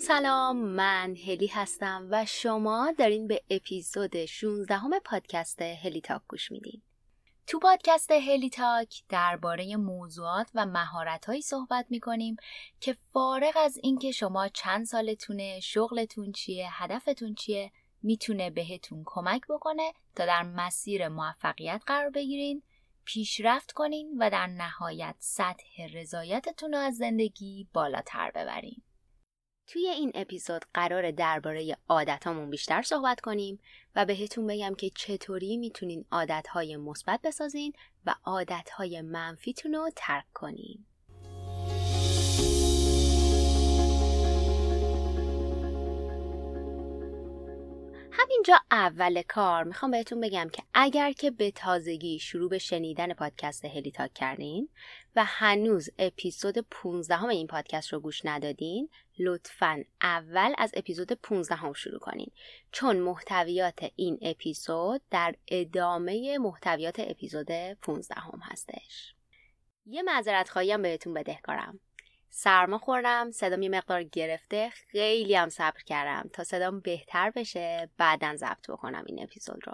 سلام، من هلی هستم و شما دارین به اپیزود 16 پادکست هلیتاک گوش میدین. تو پادکست هلیتاک درباره موضوعات و مهارت‌هایی صحبت می‌کنیم که فارغ از اینکه شما چند سالتونه، شغلتون چیه، هدفتون چیه، میتونه بهتون کمک بکنه تا در مسیر موفقیت قرار بگیرین، پیشرفت کنین و در نهایت سطح رضایتتون رو از زندگی بالاتر ببرین. توی این اپیزود قراره درباره عادتامون بیشتر صحبت کنیم و بهتون بگم که چطوری میتونین عادتهای مثبت بسازین و عادتهای منفیتون رو ترک کنین. همینجا اول کار میخوام بهتون بگم که اگر که به تازگی شروع به شنیدن پادکست هلیتاک کردین و هنوز اپیزود 15 این پادکست رو گوش ندادین، لطفاً اول از اپیزود 15 شروع کنین، چون محتویات این اپیزود در ادامه محتویات اپیزود 15 هستش. یه معذرت خواهی هم بهتون بدهکارم. سرما خوردم، صدام یه مقدار گرفته، خیلی هم صبر کردم تا صدام بهتر بشه بعداً ضبط بکنم این اپیزود رو،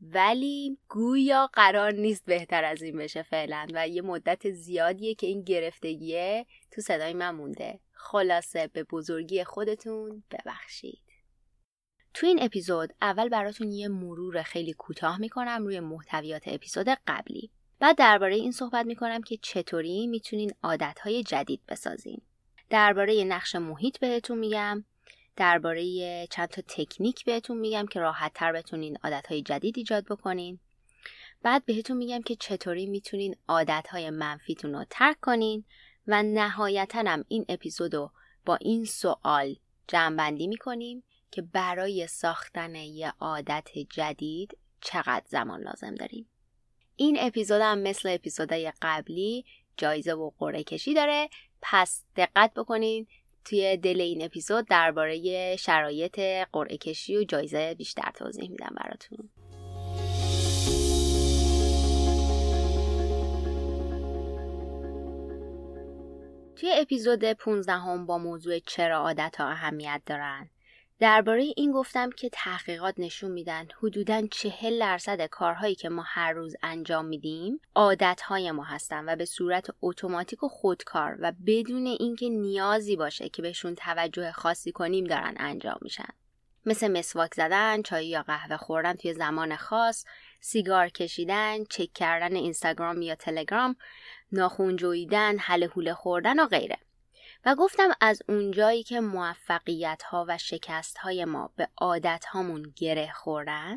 ولی گویا قرار نیست بهتر از این بشه فعلا و یه مدت زیادیه که این گرفتگیه تو صدای من مونده. خلاصه به بزرگی خودتون ببخشید. تو این اپیزود اول براتون یه مرور خیلی کوتاه میکنم روی محتویات اپیزود قبلی. بعد درباره این صحبت میکنم که چطوری میتونین عادتهای جدید بسازین. درباره نقش محیط بهتون میگم. درباره چند تا تکنیک بهتون میگم که راحت‌تر بتونین عادتهای جدید ایجاد بکنین. بعد بهتون میگم که چطوری میتونین عادتهای منفیتون رو ترک کنین و نهایتاً هم این اپیزودو با این سوال جمع‌بندی میکنیم که برای ساختن یه عادت جدید چقدر زمان لازم داریم. این اپیزود هم مثل اپیزودهای قبلی جایزه و قرعه کشی داره، پس دقت بکنین. توی دل این اپیزود درباره شرایط قرعه کشی و جایزه بیشتر توضیح میدم براتون. توی اپیزود 15 هم با موضوع چرا عادت‌ها اهمیت دارن درباره این گفتم که تحقیقات نشون میدن حدوداً 40% کارهایی که ما هر روز انجام میدیم عادتهای ما هستن و به صورت اتوماتیک و خودکار و بدون اینکه نیازی باشه که بهشون توجه خاصی کنیم دارن انجام میشن، مثل مسواک زدن، چای یا قهوه خوردن توی زمان خاص، سیگار کشیدن، چک کردن اینستاگرام یا تلگرام، ناخن جویدن، هل هوله خوردن و غیره. و گفتم از اونجایی که موفقیت‌ها و شکست‌های ما به عادت‌هامون گره خوردن،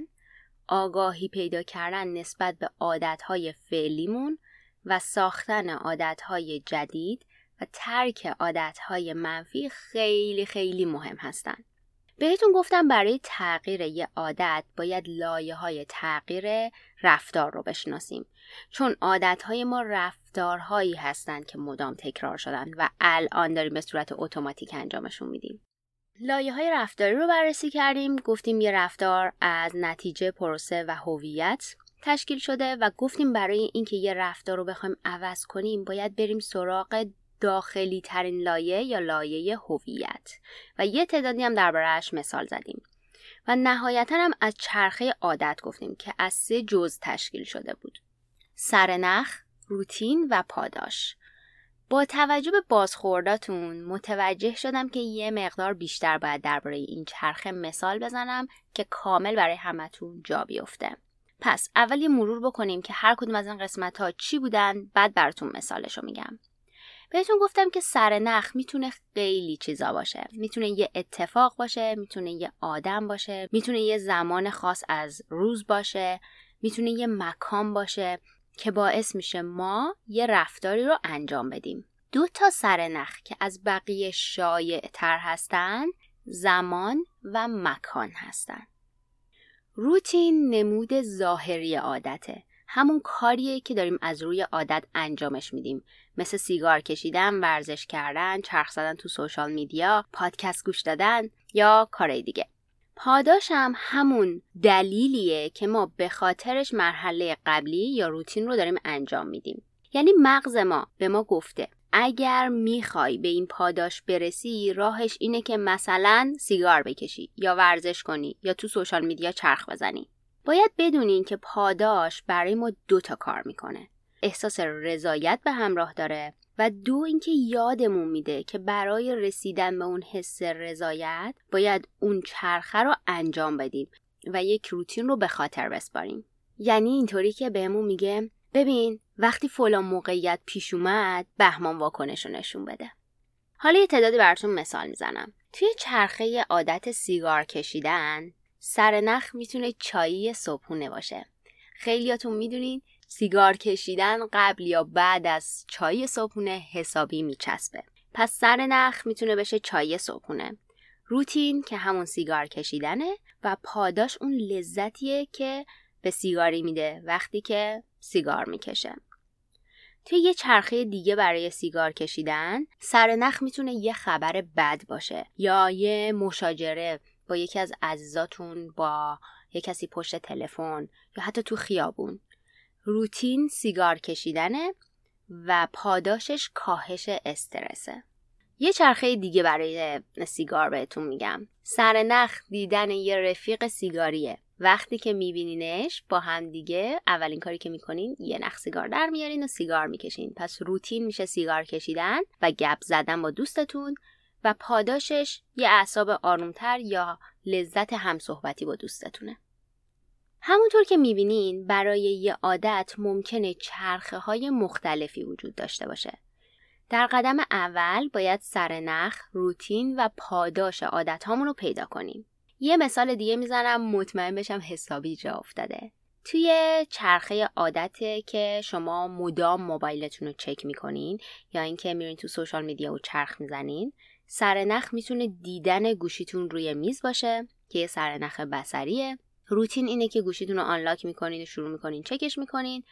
آگاهی پیدا کردن نسبت به عادت‌های فعلیمون و ساختن عادت‌های جدید و ترک عادت‌های منفی خیلی خیلی مهم هستن. بهتون گفتم برای تغییر یه عادت باید لایه‌های تغییر رفتار رو بشناسیم، چون عادت‌های ما رفتارهایی هستن که مدام تکرار شدن و الان داریم به صورت اتوماتیک انجامشون میدیم. لایه‌های رفتاری رو بررسی کردیم، گفتیم یه رفتار از نتیجه، پروسه و هویت تشکیل شده و گفتیم برای اینکه یه رفتار رو بخوایم عوض کنیم باید بریم سراغ داخلی ترین لایه یا لایه هویت و یه تعدادی هم درباره‌اش مثال زدیم و نهایتاً هم از چرخه عادت گفتیم که از 3 جزء تشکیل شده بود: سرنخ، روتین و پاداش. با توجه به بازخورداتون متوجه شدم که یه مقدار بیشتر باید درباره این چرخه مثال بزنم که کامل برای همتون جا بیفته. پس اول یه مرور بکنیم که هر کدوم از این قسمت‌ها چی بودن، بعد براتون مثالشو میگم. بهتون گفتم که سرنخ میتونه خیلی چیزا باشه. میتونه یه اتفاق باشه، میتونه یه آدم باشه، میتونه یه زمان خاص از روز باشه، میتونه یه مکان باشه که باعث میشه ما یه رفتاری رو انجام بدیم. 2 سرنخ که از بقیه شایع تر هستن، زمان و مکان هستن. روتین نمود ظاهری عادته. همون کاریه که داریم از روی عادت انجامش میدیم، مثل سیگار کشیدن، ورزش کردن، چرخ زدن تو سوشال میدیا، پادکست گوش دادن یا کارهای دیگه. پاداش هم همون دلیلیه که ما به خاطرش مرحله قبلی یا روتین رو داریم انجام میدیم. یعنی مغز ما به ما گفته اگر میخوای به این پاداش برسی، راهش اینه که مثلا سیگار بکشی یا ورزش کنی یا تو سوشال میدیا چرخ بزنی. باید بدونین که پاداش برای ما دوتا کار میکنه. احساس رضایت به همراه داره و دو اینکه یادمون میده که برای رسیدن به اون حس رضایت باید اون چرخه رو انجام بدیم و یک روتین رو به خاطر بسپاریم. یعنی اینطوری که بهمون میگه ببین وقتی فلان موقعیت پیش اومد بهمان واکنش رو نشون بده. حالا یه تعدادی براتون مثال میزنم. توی چرخه عادت سیگار کشیدن سرنخ میتونه چایی صبحونه باشه. خیلیاتون میدونین سیگار کشیدن قبل یا بعد از چای صبحونه حسابی میچسبه. پس سرنخ میتونه بشه چای صبحونه. روتین که همون سیگار کشیدنه و پاداش اون لذتیه که به سیگاری میده وقتی که سیگار میکشه. توی یه چرخه دیگه برای سیگار کشیدن سرنخ میتونه یه خبر بد باشه یا یه مشاجره با یکی از عزیزاتون، با یه کسی پشت تلفن یا حتی تو خیابون. روتین سیگار کشیدنه و پاداشش کاهش استرسه. یه چرخه دیگه برای سیگار بهتون میگم. سرنخ دیدن یه رفیق سیگاریه. وقتی که میبینینش با هم دیگه اولین کاری که میکنین یه نخ سیگار در میارین و سیگار میکشین. پس روتین میشه سیگار کشیدن و گپ زدن با دوستتون و پاداشش یه اعصاب آرومتر یا لذت همصحبتی با دوستتونه. همونطور که میبینین برای یه عادت ممکنه چرخه های مختلفی وجود داشته باشه. در قدم اول باید سرنخ، روتین و پاداش عادت هامون رو پیدا کنیم. یه مثال دیگه میزنم مطمئن بشم حسابی جا افتاده. توی چرخه عادته که شما مدام موبایلتون رو چک میکنین یا اینکه میرین تو سوشال میدیا و چرخ میزنین، سرنخ میتونه دیدن گوشیتون روی میز باشه که یه سرنخ بصریه. روتین اینه که گوشیتون رو آنلاک میکنین و شروع میکنین چکش میکنین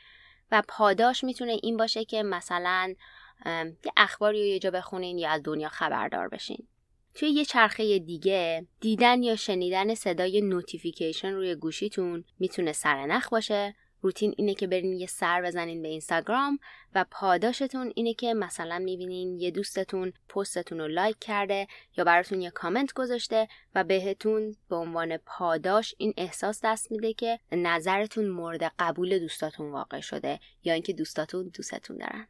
و پاداش میتونه این باشه که مثلا یه اخباری رو یه جا بخونین یا از دنیا خبردار بشین. توی یه چرخه دیگه دیدن یا شنیدن صدای نوتیفیکیشن روی گوشیتون میتونه سرنخ باشه. روتین اینه که برین یه سر بزنین به اینستاگرام و پاداشتون اینه که مثلا میبینین یه دوستتون پستتون رو لایک کرده یا براتون یه کامنت گذاشته و بهتون به عنوان پاداش این احساس دست میده که نظرتون مورد قبول دوستاتون واقع شده یا اینکه دوستاتون دوستتون دارن.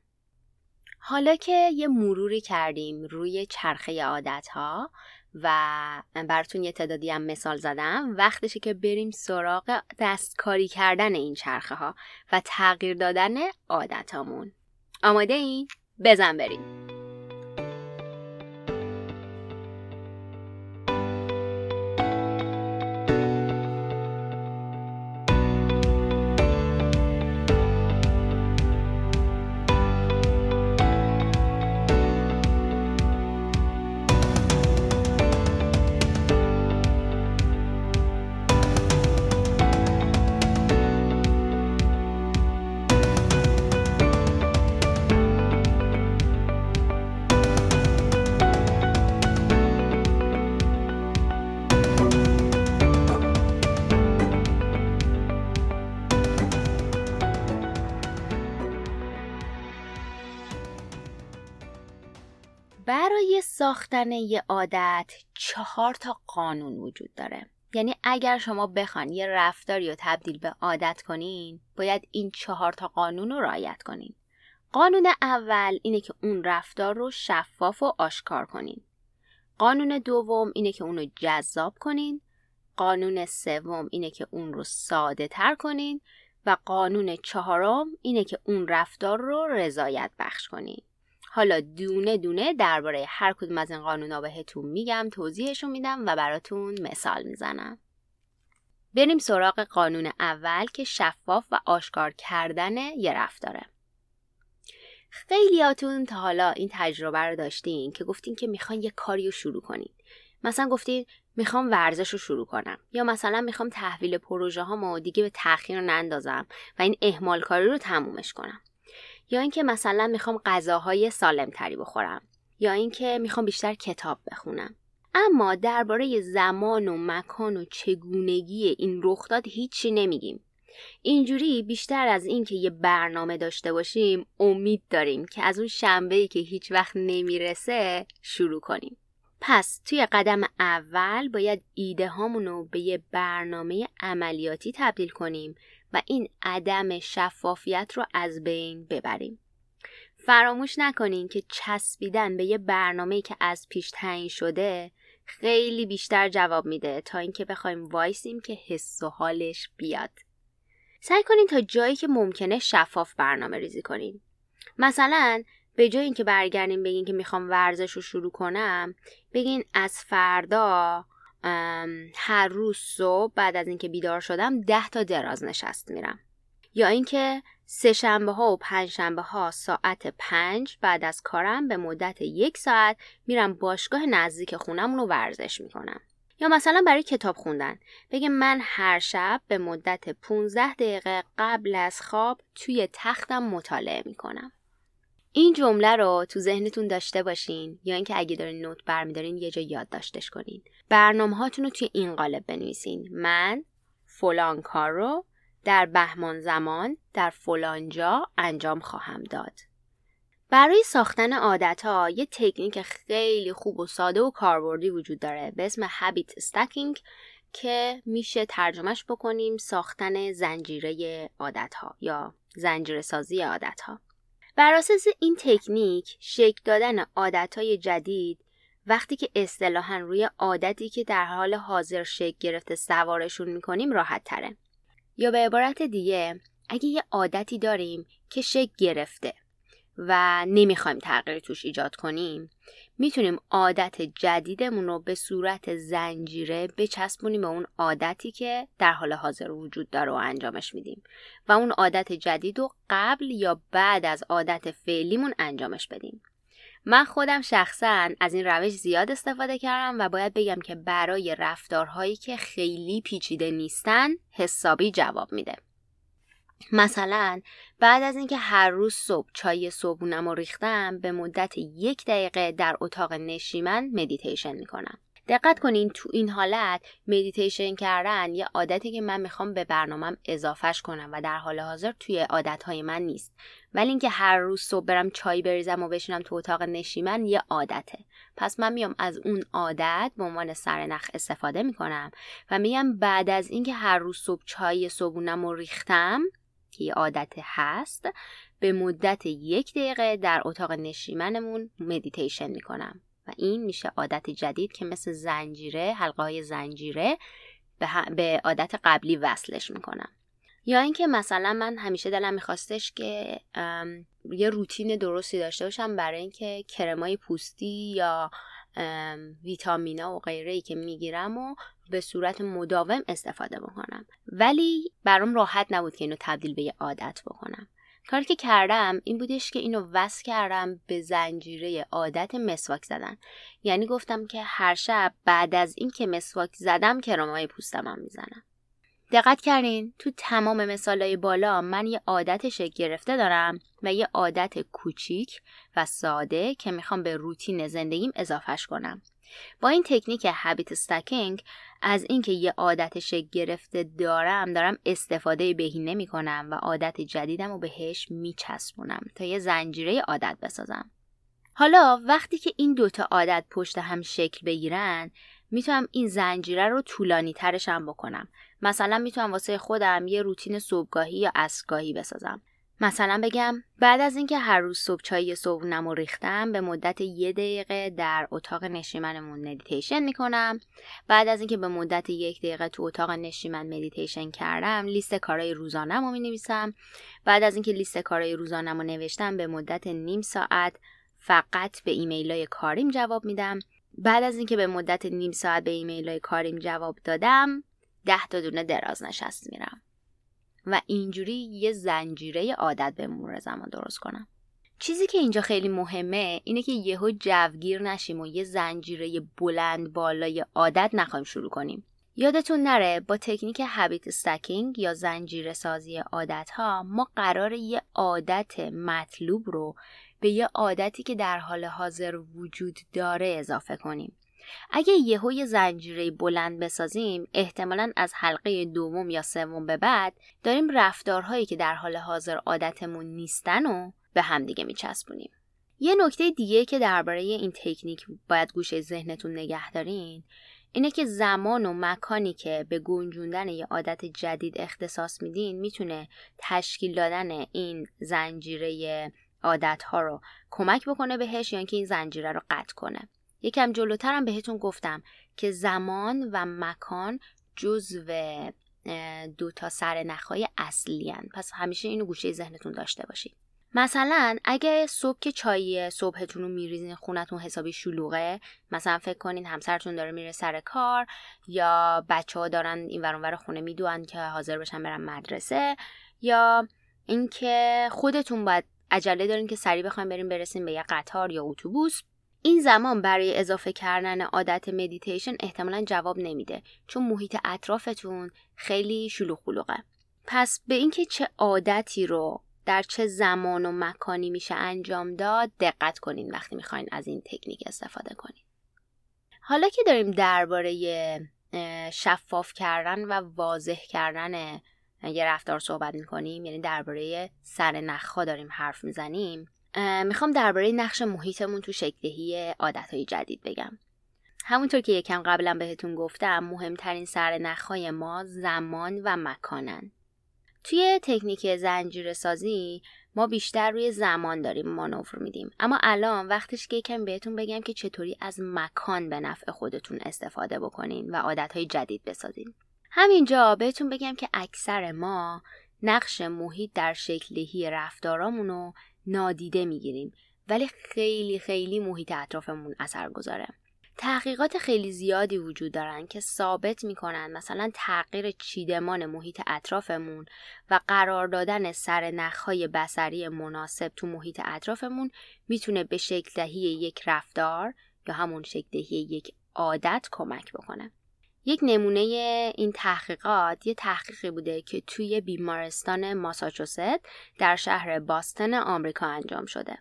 حالا که یه مروری کردیم روی چرخه عادت‌ها و براتون یه تعدادی هم مثال زدم، وقتشه که بریم سراغ دستکاری کردن این چرخه ها و تغییر دادن عادتامون. آماده این؟ بزن بریم. برای ساختن یه عادت 4 قانون وجود داره. یعنی اگر شما بخواین یه رفتاری رو تبدیل به عادت کنین، باید این 4 قانون رو رعایت کنین. قانون اول اینه که اون رفتار رو شفاف و آشکار کنین. قانون دوم اینه که اون رو جذاب کنین. قانون سوم اینه که اون رو ساده تر کنین. و قانون 4 اینه که اون رفتار رو رضایت بخش کنین. حالا دونه دونه درباره هر کدوم از این قانونا بهتون میگم، توضیحشو میدم و براتون مثال میزنم. بریم سراغ قانون اول که شفاف و آشکار کردن یه رفتاره. خیلیاتون تا حالا این تجربه رو داشتین که گفتین که میخوان یه کاریو شروع کنین. مثلا گفتین میخوام ورزش رو شروع کنم یا مثلا میخوام تحویل پروژه هامو دیگه به تأخیر نندازم و این اهمال کاری رو تمومش کنم. یا اینکه مثلا میخوام غذاهای سالمتری بخورم یا اینکه میخوام بیشتر کتاب بخونم. اما درباره زمان و مکان و چگونگی این رخداد هیچی نمیگیم. اینجوری بیشتر از این که یه برنامه داشته باشیم، امید داریم که از اون شنبه‌ای که هیچ وقت نمیرسه شروع کنیم. پس توی قدم اول باید ایده هامونو به یه برنامه عملیاتی تبدیل کنیم و این عدم شفافیت رو از بین ببریم. فراموش نکنین که چسبیدن به یه برنامه‌ای که از پیش تعیین شده خیلی بیشتر جواب میده تا اینکه بخوایم وایسیم که حس و حالش بیاد. سعی کنین تا جایی که ممکنه شفاف برنامه ریزی کنین. مثلا به جای اینکه برگردین بگین که میخوام ورزش رو شروع کنم، بگین از فردا هر روز صبح بعد از اینکه بیدار شدم 10 تا دراز نشست میرم. یا اینکه سه شنبه ها و پنج شنبه ها ساعت 5 بعد از کارم به مدت 1 ساعت میرم باشگاه نزدیک خونمون رو ورزش میکنم. یا مثلا برای کتاب خوندن بگه من هر شب به مدت 15 دقیقه قبل از خواب توی تختم مطالعه میکنم. این جمله رو تو ذهنتون داشته باشین یا اینکه اگه دارین نوت برمیدارین یه جا یادداشتش کنین. برنامه‌هاتون رو توی این قالب بنویسین. من فلان کار رو در بهمان زمان در فلان جا انجام خواهم داد. برای ساختن عادت‌ها یه تکنیک خیلی خوب و ساده و کاربردی وجود داره به اسم habit stacking که میشه ترجمهش بکنیم ساختن زنجیره عادت‌ها یا زنجیره سازی عادت‌ها. بر اساس این تکنیک شکل دادن عادت‌های جدید وقتی که اصطلاحاً روی عادتی که در حال حاضر شکل گرفته سوارشون می‌کنیم راحت تره. یا به عبارت دیگه اگه یه عادتی داریم که شکل گرفته و نمیخوایم تغییری توش ایجاد کنیم، میتونیم عادت جدیدمون رو به صورت زنجیره بچسبونیم به اون عادتی که در حال حاضر وجود داره و انجامش میدیم و اون عادت جدید رو قبل یا بعد از عادت فعلیمون انجامش بدیم. من خودم شخصا از این روش زیاد استفاده کردم و باید بگم که برای رفتارهایی که خیلی پیچیده نیستن حسابی جواب میده. مثلا بعد از اینکه هر روز صبح چای صبحونم رو ریختم به مدت 1 دقیقه در اتاق نشیمن مدیتیشن میکنم. دقت کنین تو این حالت مدیتیشن کردن یه عادتی که من میخوام به برنامه‌ام اضافهش کنم و در حال حاضر توی عادتهای من نیست، ولی اینکه هر روز صبح برم چای بریزم و بشینم تو اتاق نشیمن یه عادته. پس من میام از اون عادت به عنوان سرنخ استفاده میکنم و میام بعد از اینکه هر روز صبح چای صبحونم رو ریختم که یه عادت هست به مدت 1 دقیقه در اتاق نشیمنمون مدیتیشن میکنم و این میشه عادت جدید که مثل زنجیره حلقه‌های زنجیره به عادت قبلی وصلش میکنم. یا اینکه مثلا من همیشه دلم میخواستش که یه روتین درستی داشته باشم برای اینکه کرمای پوستی یا ویتامینا و غیره‌ای که میگیرم و به صورت مداوم استفاده بکنم، ولی برام راحت نبود که اینو تبدیل به یه عادت بکنم. کاری که کردم این بودش که اینو وصل کردم به زنجیره عادت مسواک زدن. یعنی گفتم که هر شب بعد از این که مسواک زدم کرمای پوستمم میزنم. دقت کردین تو تمام مثالای بالا من یه عادت شکل گرفته دارم و یه عادت کوچیک و ساده که میخوام به روتین زندگیم اضافهش کنم. با این تکنیک habit stacking از اینکه یه عادت شکل گرفته دارم استفاده بهینه میکنم و عادت جدیدم رو بهش میچسبونم تا یه زنجیره عادت بسازم. حالا وقتی که این دوتا عادت پشت هم شکل بگیرن میتونم این زنجیره رو طولانی ترش هم بکنم. مثلا میتونم واسه خودم یه روتین صبحگاهی یا عصرگاهی بسازم. مثلا بگم بعد از اینکه هر روز صبح چای صبحونم رو ریختم به مدت 1 دقیقه در اتاق نشیمنمون مدیتیشن میکنم. بعد از اینکه به مدت 1 دقیقه تو اتاق نشیمن مدیتیشن کردم لیست کارهای روزانم رو مینویسم. بعد از اینکه لیست کارهای روزانم رو نوشتم به مدت نیم ساعت فقط به ایمیلای کاریم جواب میدم. بعد از اینکه به مدت نیم ساعت به ایمیلای کاریم جواب دادم 10 تا دونه دراز نشست میرم و اینجوری یه زنجیره عادت به مرور زمان درست کنم. چیزی که اینجا خیلی مهمه اینه که یهو جوگیر نشیم و یه زنجیره بلند بالای عادت نخوایم شروع کنیم. یادتون نره با تکنیک habit stacking یا زنجیره سازی عادت ها ما قراره یه عادت مطلوب رو به یه عادتی که در حال حاضر وجود داره اضافه کنیم. اگه یهو زنجیره بلند بسازیم احتمالاً از حلقه دوم یا سوم به بعد داریم رفتارهایی که در حال حاضر عادتمون نیستن و به همدیگه میچسبونیم. یه نکته دیگه که درباره این تکنیک باید گوشه ذهنتون نگه دارین اینه که زمان و مکانی که به گنجوندن یه عادت جدید اختصاص میدین میتونه تشکیل دادن این زنجیره عادت‌ها رو کمک بکنه بهش یا یعنی که این زنجیره رو قطع کنه. یکم جلوترم بهتون گفتم که زمان و مکان جزو 2 سرنخ‌های اصلی هن. پس همیشه اینو گوشه ذهنتون داشته باشید. مثلا اگه صبح که چای صبحتون رو میریزین خونتون حسابی شلوغه، مثلا فکر کنین همسرتون داره میره سر کار یا بچه‌ها دارن این ور اون ور خونه میدوئن که حاضر بشن برن مدرسه، یا اینکه خودتون باید عجله دارین که سریع بخواید برسین به یه قطار یا اتوبوس، این زمان برای اضافه کردن عادت مدیتیشن احتمالاً جواب نمیده چون محیط اطرافتون خیلی شلوغ خلوغه. پس به اینکه چه عادتی رو در چه زمان و مکانی میشه انجام داد دقت کنین وقتی میخواین از این تکنیک استفاده کنین. حالا که داریم درباره شفاف کردن و واضح کردن یه رفتار صحبت میکنیم، یعنی درباره سرنخ‌ها داریم حرف میزنیم، میخوام درباره نقش محیطمون تو شکل‌دهی عادت‌های جدید بگم. همونطور که یکم قبلا بهتون گفتم مهمترین سرنخ‌های ما زمان و مکانن. توی تکنیک زنجیره سازی ما بیشتر روی زمان داریم مانور میدیم، اما الان وقتش که یکم بهتون بگم که چطوری از مکان به نفع خودتون استفاده بکنین و عادت‌های جدید بسازین. همینجا بهتون بگم که اکثر ما نقش محیط در شکل‌دهی رفتارامونو نادیده میگیریم، ولی خیلی خیلی محیط اطرافمون اثر گذاره. تحقیقات خیلی زیادی وجود دارن که ثابت میکنن مثلا تغییر چیدمان محیط اطرافمون و قرار دادن سرنخ‌های بصری مناسب تو محیط اطرافمون میتونه به شکل‌دهی یک رفتار یا همون شکل‌دهی یک عادت کمک بکنه. یک نمونه این تحقیقات یه تحقیقی بوده که توی بیمارستان ماساچوست در شهر باستون آمریکا انجام شده.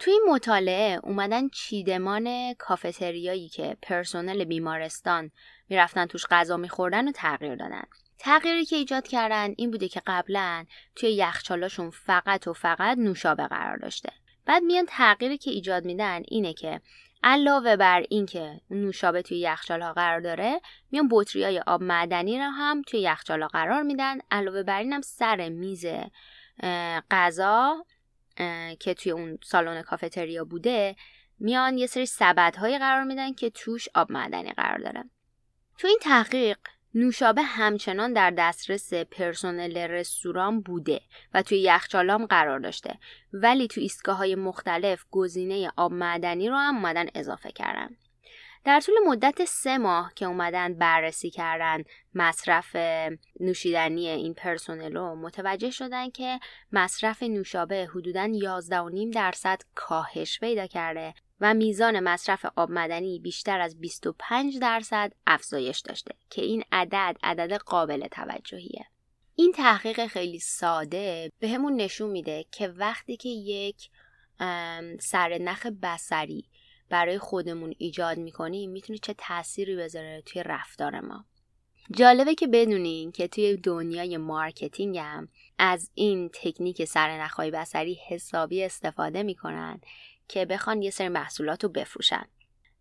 توی این مطالعه اومدن چیدمان کافتریایی که پرسنل بیمارستان میرفتن توش غذا میخوردن و تغییر دادن. تغییری که ایجاد کردن این بوده که قبلا توی یخچالاشون فقط و فقط نوشابه قرار داشته. بعد میان تغییری که ایجاد میدن اینه که علاوه بر این که نوشابه توی یخچال‌ها قرار داره، میان بطری‌های آب معدنی رو هم توی یخچال‌ها قرار میدن. علاوه بر این هم سر میز غذا که توی اون سالن کافتریا بوده، میان یه سری سبدهای قرار میدن که توش آب معدنی قرار داره. تو این تحقیق نوشابه همچنان در دسترس پرسنل رستوران بوده و توی یخچالام قرار داشته، ولی تو ایستگاه‌های مختلف گزینه آب معدنی رو هم اومدن اضافه کردن. در طول مدت 3 ماه که اومدن بررسی کردن مصرف نوشیدنی این پرسنل رو، متوجه شدن که مصرف نوشابه حدوداً 11.5% کاهش پیدا کرده و میزان مصرف آب معدنی بیشتر از 25% افزایش داشته که این عدد قابل توجهیه. این تحقیق خیلی ساده بهمون نشون میده که وقتی که یک سرنخ بصری برای خودمون ایجاد میکنیم میتونه چه تأثیری بذاره توی رفتار ما. جالبه که بدونین که توی دنیای مارکتینگ هم از این تکنیک سرنخ‌های بصری حسابی استفاده میکنن که بخوان یه سری محصولات رو بفروشن.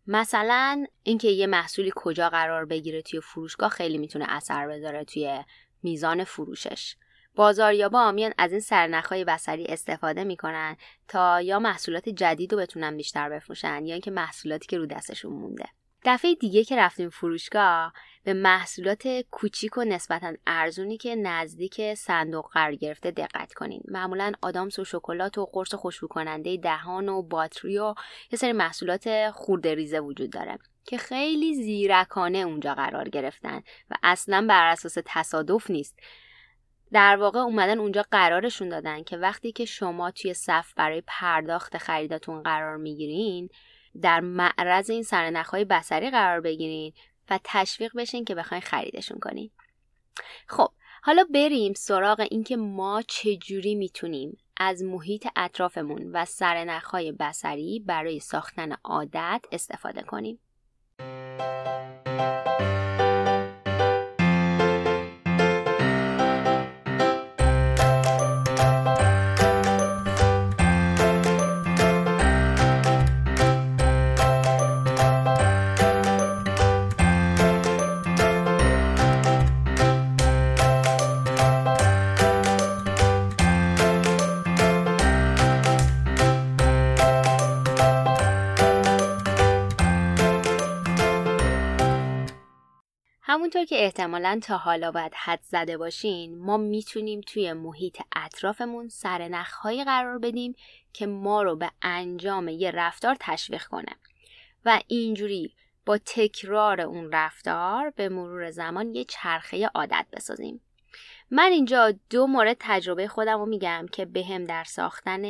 مثلا اینکه یه محصولی کجا قرار بگیره توی فروشگاه خیلی میتونه اثر بذاره توی میزان فروشش. بازاریابا میان از این سرنخ‌های بصری استفاده میکنن تا یا محصولات جدید رو بتونن بیشتر بفروشن یا اینکه محصولاتی که رو دستشون مونده. دفعه دیگه که رفتیم فروشگاه به محصولات کوچیک و نسبتاً ارزونی که نزدیک صندوق قرار گرفته دقت کنین. معمولاً آدامس و شکلات و قرص خوشبو کننده دهان و باتری و یه سری محصولات خورده‌ریزه وجود داره که خیلی زیرکانه اونجا قرار گرفتن و اصلاً بر اساس تصادف نیست. در واقع اومدن اونجا قرارشون دادن که وقتی که شما توی صف برای پرداخت خریداتون قرار میگیرین در معرض این سرنخ‌های بصری قرار بگیرین و تشویق بشین که بخواین خریدشون کنین. خب حالا بریم سراغ این که ما چجوری میتونیم از محیط اطرافمون و سرنخ‌های بصری برای ساختن عادت استفاده کنیم. همونطور که احتمالاً تا حالا باید حد زده باشین، ما میتونیم توی محیط اطرافمون سرنخ‌هایی قرار بدیم که ما رو به انجام یه رفتار تشویق کنه و اینجوری با تکرار اون رفتار به مرور زمان یه چرخه عادت بسازیم. من اینجا دو مورد تجربه خودم رو میگم که بهم در ساختن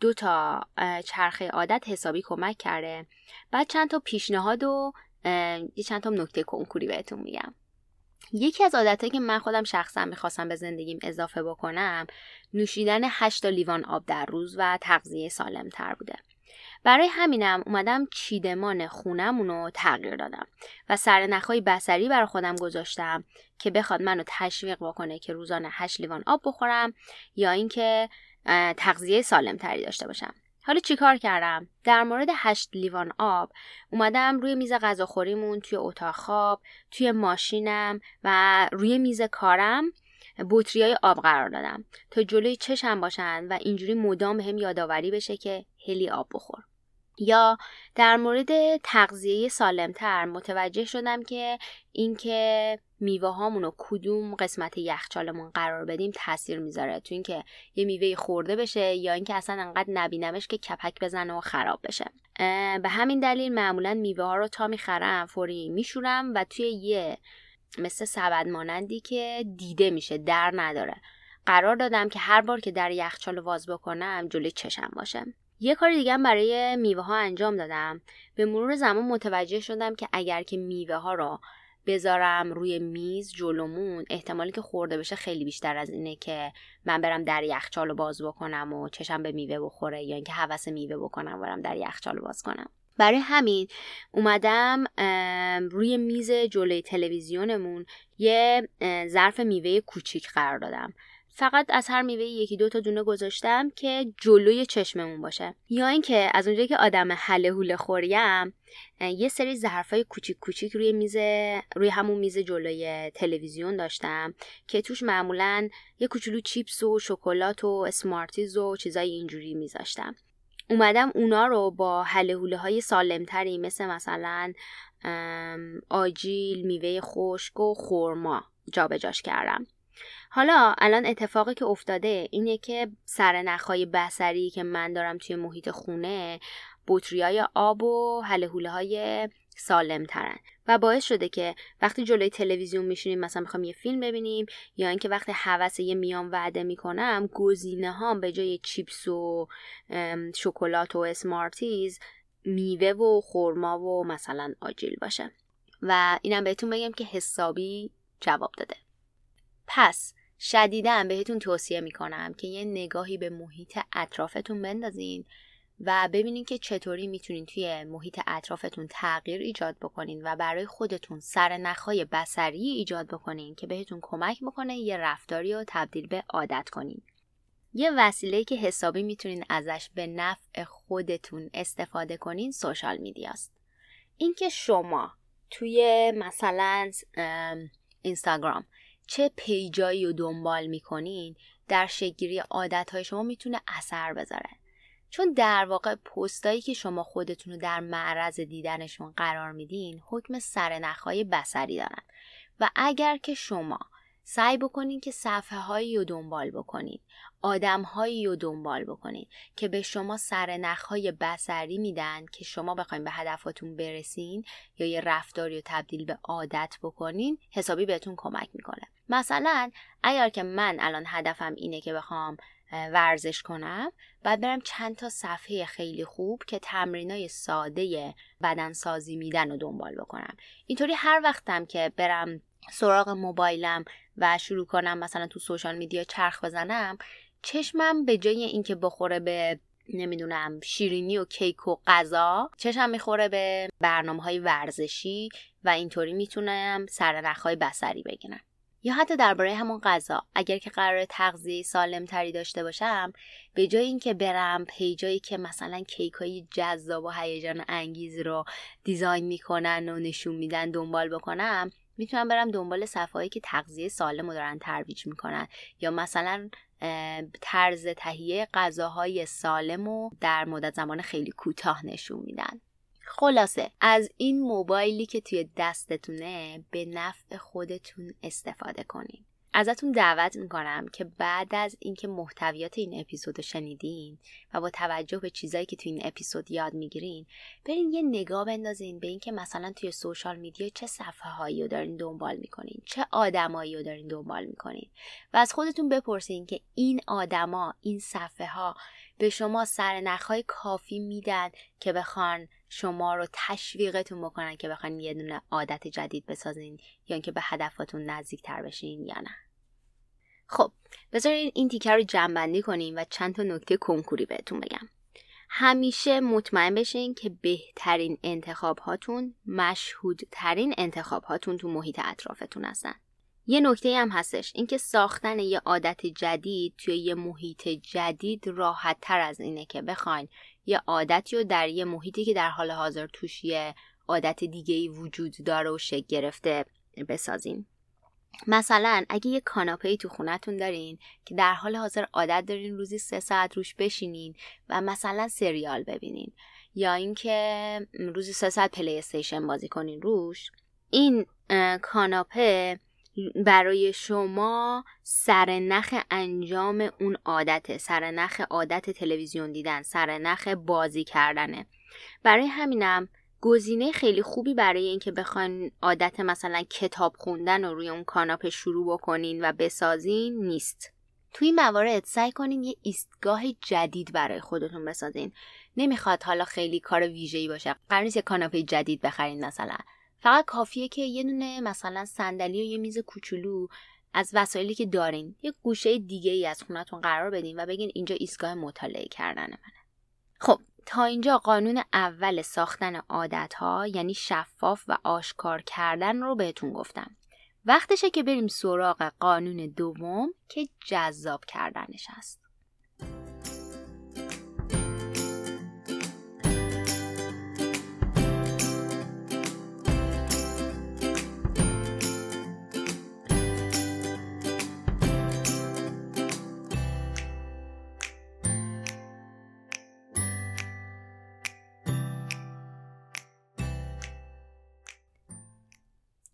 2 تا چرخه عادت حسابی کمک کرده. بعد چند تا پیشنهاد و چند تا نکته کنکوری بهتون میگم. یکی از عادتایی که من خودم شخصا میخواستم به زندگیم اضافه بکنم، نوشیدن 8 لیوان آب در روز و تغذیه سالم تر بوده. برای همینم اومدم چیدمان خونمون رو تغییر دادم و سرنخ‌های بصری برای خودم گذاشتم که بخواد منو تشویق بکنه که روزانه 8 لیوان آب بخورم یا اینکه تغذیه سالم تری داشته باشم. حالا چیکار کردم؟ در مورد 8 لیوان آب اومدم روی میز غذاخوریمون، توی اتاق خواب، توی ماشینم و روی میز کارم بطری‌های آب قرار دادم تا جلوی چشم باشن و اینجوری مدام هم یادآوری بشه که هلی آب بخور. یا در مورد تغذیه سالم‌تر متوجه شدم که اینکه میوه‌هامون رو کدوم قسمت یخچالمون قرار بدیم تاثیر میذاره تو اینکه یه میوه خورده بشه یا اینکه اصلا انقدر نبینمش که کپک بزنه و خراب بشه. به همین دلیل معمولاً میوه‌ها رو تا میخرم فوری میشورم و توی یه مثل سبد مانندی که دیده میشه در نداره قرار دادم که هر بار که در یخچال واز بکنم جلوی چشم باشه. یه کار دیگه هم برای میوه ها انجام دادم. به مرور زمان متوجه شدم که اگر که میوه ها رو بذارم روی میز جلومون، احتمالی که خورده بشه خیلی بیشتر از اینه که من برم در یخچال رو باز بکنم و چشم به میوه بخوره یا اینکه هوس میوه بکنم برم در یخچال رو باز کنم. برای همین اومدم روی میز جلوی تلویزیونمون یه ظرف میوه کوچیک قرار دادم. فقط از هر میوه 1-2 دونه گذاشتم که جلوی چشممون باشه. یا اینکه از اونجایی که آدم هله هوله خوریم، یه سری ظرفای کوچیک کوچیک روی همون میز جلوی تلویزیون داشتم که توش معمولاً یه کوچولو چیپس و شکلات و اسمارتیز و چیزای اینجوری میذاشتم. اومدم اونا رو با هلهوله های سالمتری مثلا آجیل، میوه خشک و خورما جابجاش کردم. حالا الان اتفاقی که افتاده اینه که سرنخ‌های بصری که من دارم توی محیط خونه، بطری‌های آب و هلهوله های سالم ترن و باعث شده که وقتی جلوی تلویزیون میشینیم، مثلا میخوام یه فیلم ببینیم یا اینکه وقتی هوس یه میام وعده میکنم، گزینه هام به جای چیپس و شکلات و اسمارتیز میوه و خورما و مثلا آجیل باشه. و اینم بهتون بگم که حسابی جواب داده. پس شدیداً بهتون توصیه میکنم که یه نگاهی به محیط اطرافتون بندازین و ببینین که چطوری میتونین توی محیط اطرافتون تغییر ایجاد بکنین و برای خودتون سرنخ‌های بصری ایجاد بکنین که بهتون کمک بکنه یه رفتاری رو تبدیل به عادت کنین. یه وسیله‌ای که حسابی میتونین ازش به نفع خودتون استفاده کنین سوشال میدیاست. اینکه شما توی مثلا اینستاگرام چه پیجایی رو دنبال میکنین در شکل‌گیری عادت‌های شما میتونه اثر بذاره. چون در واقع پستایی که شما خودتون رو در معرض دیدنشون قرار میدین حکم سرنخ‌های بصری دارن و اگر که شما سعی بکنین که صفحه‌هایی رو دنبال بکنین، آدم‌هایی رو دنبال بکنین که به شما سرنخ‌های بصری میدن که شما بخواید به هدفاتون برسین یا یه رفتاری رو تبدیل به عادت بکنین، حسابی بهتون کمک میکنه. مثلا اگر که من الان هدفم اینه که بخوام ورزش کنم، بعد برم چند تا صفحه خیلی خوب که تمرینای ساده بدنسازی میدن و دنبال بکنم. اینطوری هر وقتم که برم سراغ موبایلم و شروع کنم مثلا تو سوشال میدیا چرخ بزنم، چشمم به جای اینکه بخوره به نمیدونم شیرینی و کیک و غذا، چشم میخوره به برنامه‌های ورزشی و اینطوری میتونم سرنخ‌های بصری بگیرم. یا حتی درباره همون غذا، اگر که قرار تغذیه سالم‌تری داشته باشم، به جای اینکه برم پیجایی که مثلا کیک‌های جذاب و هیجان انگیز رو دیزاین میکنن و نشون میدن دنبال بکنم، میتونم برم دنبال صفحه‌هایی که تغذیه سالم رو دارن ترویج میکنن یا مثلا طرز تهیه غذاهای سالم رو در مدت زمان خیلی کوتاه نشون میدن. خلاصه از این موبایلی که توی دستتونه به نفع خودتون استفاده کنین. ازتون دعوت میکنم که بعد از اینکه محتویات این اپیزودو شنیدین و با توجه به چیزایی که توی این اپیزود یاد میگیرین، برین یه نگاه بندازین به اینکه مثلا توی سوشال میدیا چه صفحه‌هایی رو دارین دنبال میکنین، چه آدمایی رو دارین دنبال میکنین و از خودتون بپرسین که این آدما، این صفحه‌ها به شما سرنخ‌های کافی میدن که بخوان شما رو تشویقتون بکنن که بخواین یه دونه عادت جدید بسازین یا اینکه به هدفاتون نزدیک‌تر بشین یا نه. خب بذارین این تیکه رو جمع‌بندی کنیم و چند تا نکته کنکوری بهتون بگم. همیشه مطمئن بشین که بهترین انتخاب هاتون، مشهودترین انتخاب هاتون تو محیط اطرافتون هستن. یه نکته هم هستش، اینکه ساختن یه عادت جدید توی یه محیط جدید راحت تر از اینه که بخواین یه عادتی رو در یه محیطی که در حال حاضر توش یه عادت دیگه‌ای وجود داره و شکل گرفته بسازین. مثلا اگه یه کاناپه‌ای تو خونتون دارین که در حال حاضر عادت دارین روزی 3 ساعت روش بشینین و مثلا سریال ببینین یا اینکه روزی 3 ساعت پلی استیشن بازی کنین روش، این کاناپه برای شما سرنخ انجام اون عادته، سرنخ عادت تلویزیون دیدن، سرنخ بازی کردنه. برای همینم گزینه خیلی خوبی برای این که بخواین عادت مثلا کتاب خوندن رو روی اون کاناپه شروع بکنین و بسازین نیست. توی موارد سعی کنین یه ایستگاه جدید برای خودتون بسازین. نمیخواد حالا خیلی کار ویژه‌ای باشه. قرار نیست یه کاناپه جدید بخرین مثلا. فقط کافیه که یه دونه مثلا صندلی و یه میز کوچولو از وسایلی که دارین یه گوشه دیگه‌ای از خونتون قرار بدین و بگین اینجا ایستگاه مطالعه کردن منه. خب تا اینجا قانون اول ساختن عادت‌ها یعنی شفاف و آشکار کردن رو بهتون گفتم. وقتشه که بریم سراغ قانون دوم که جذاب کردنش هست.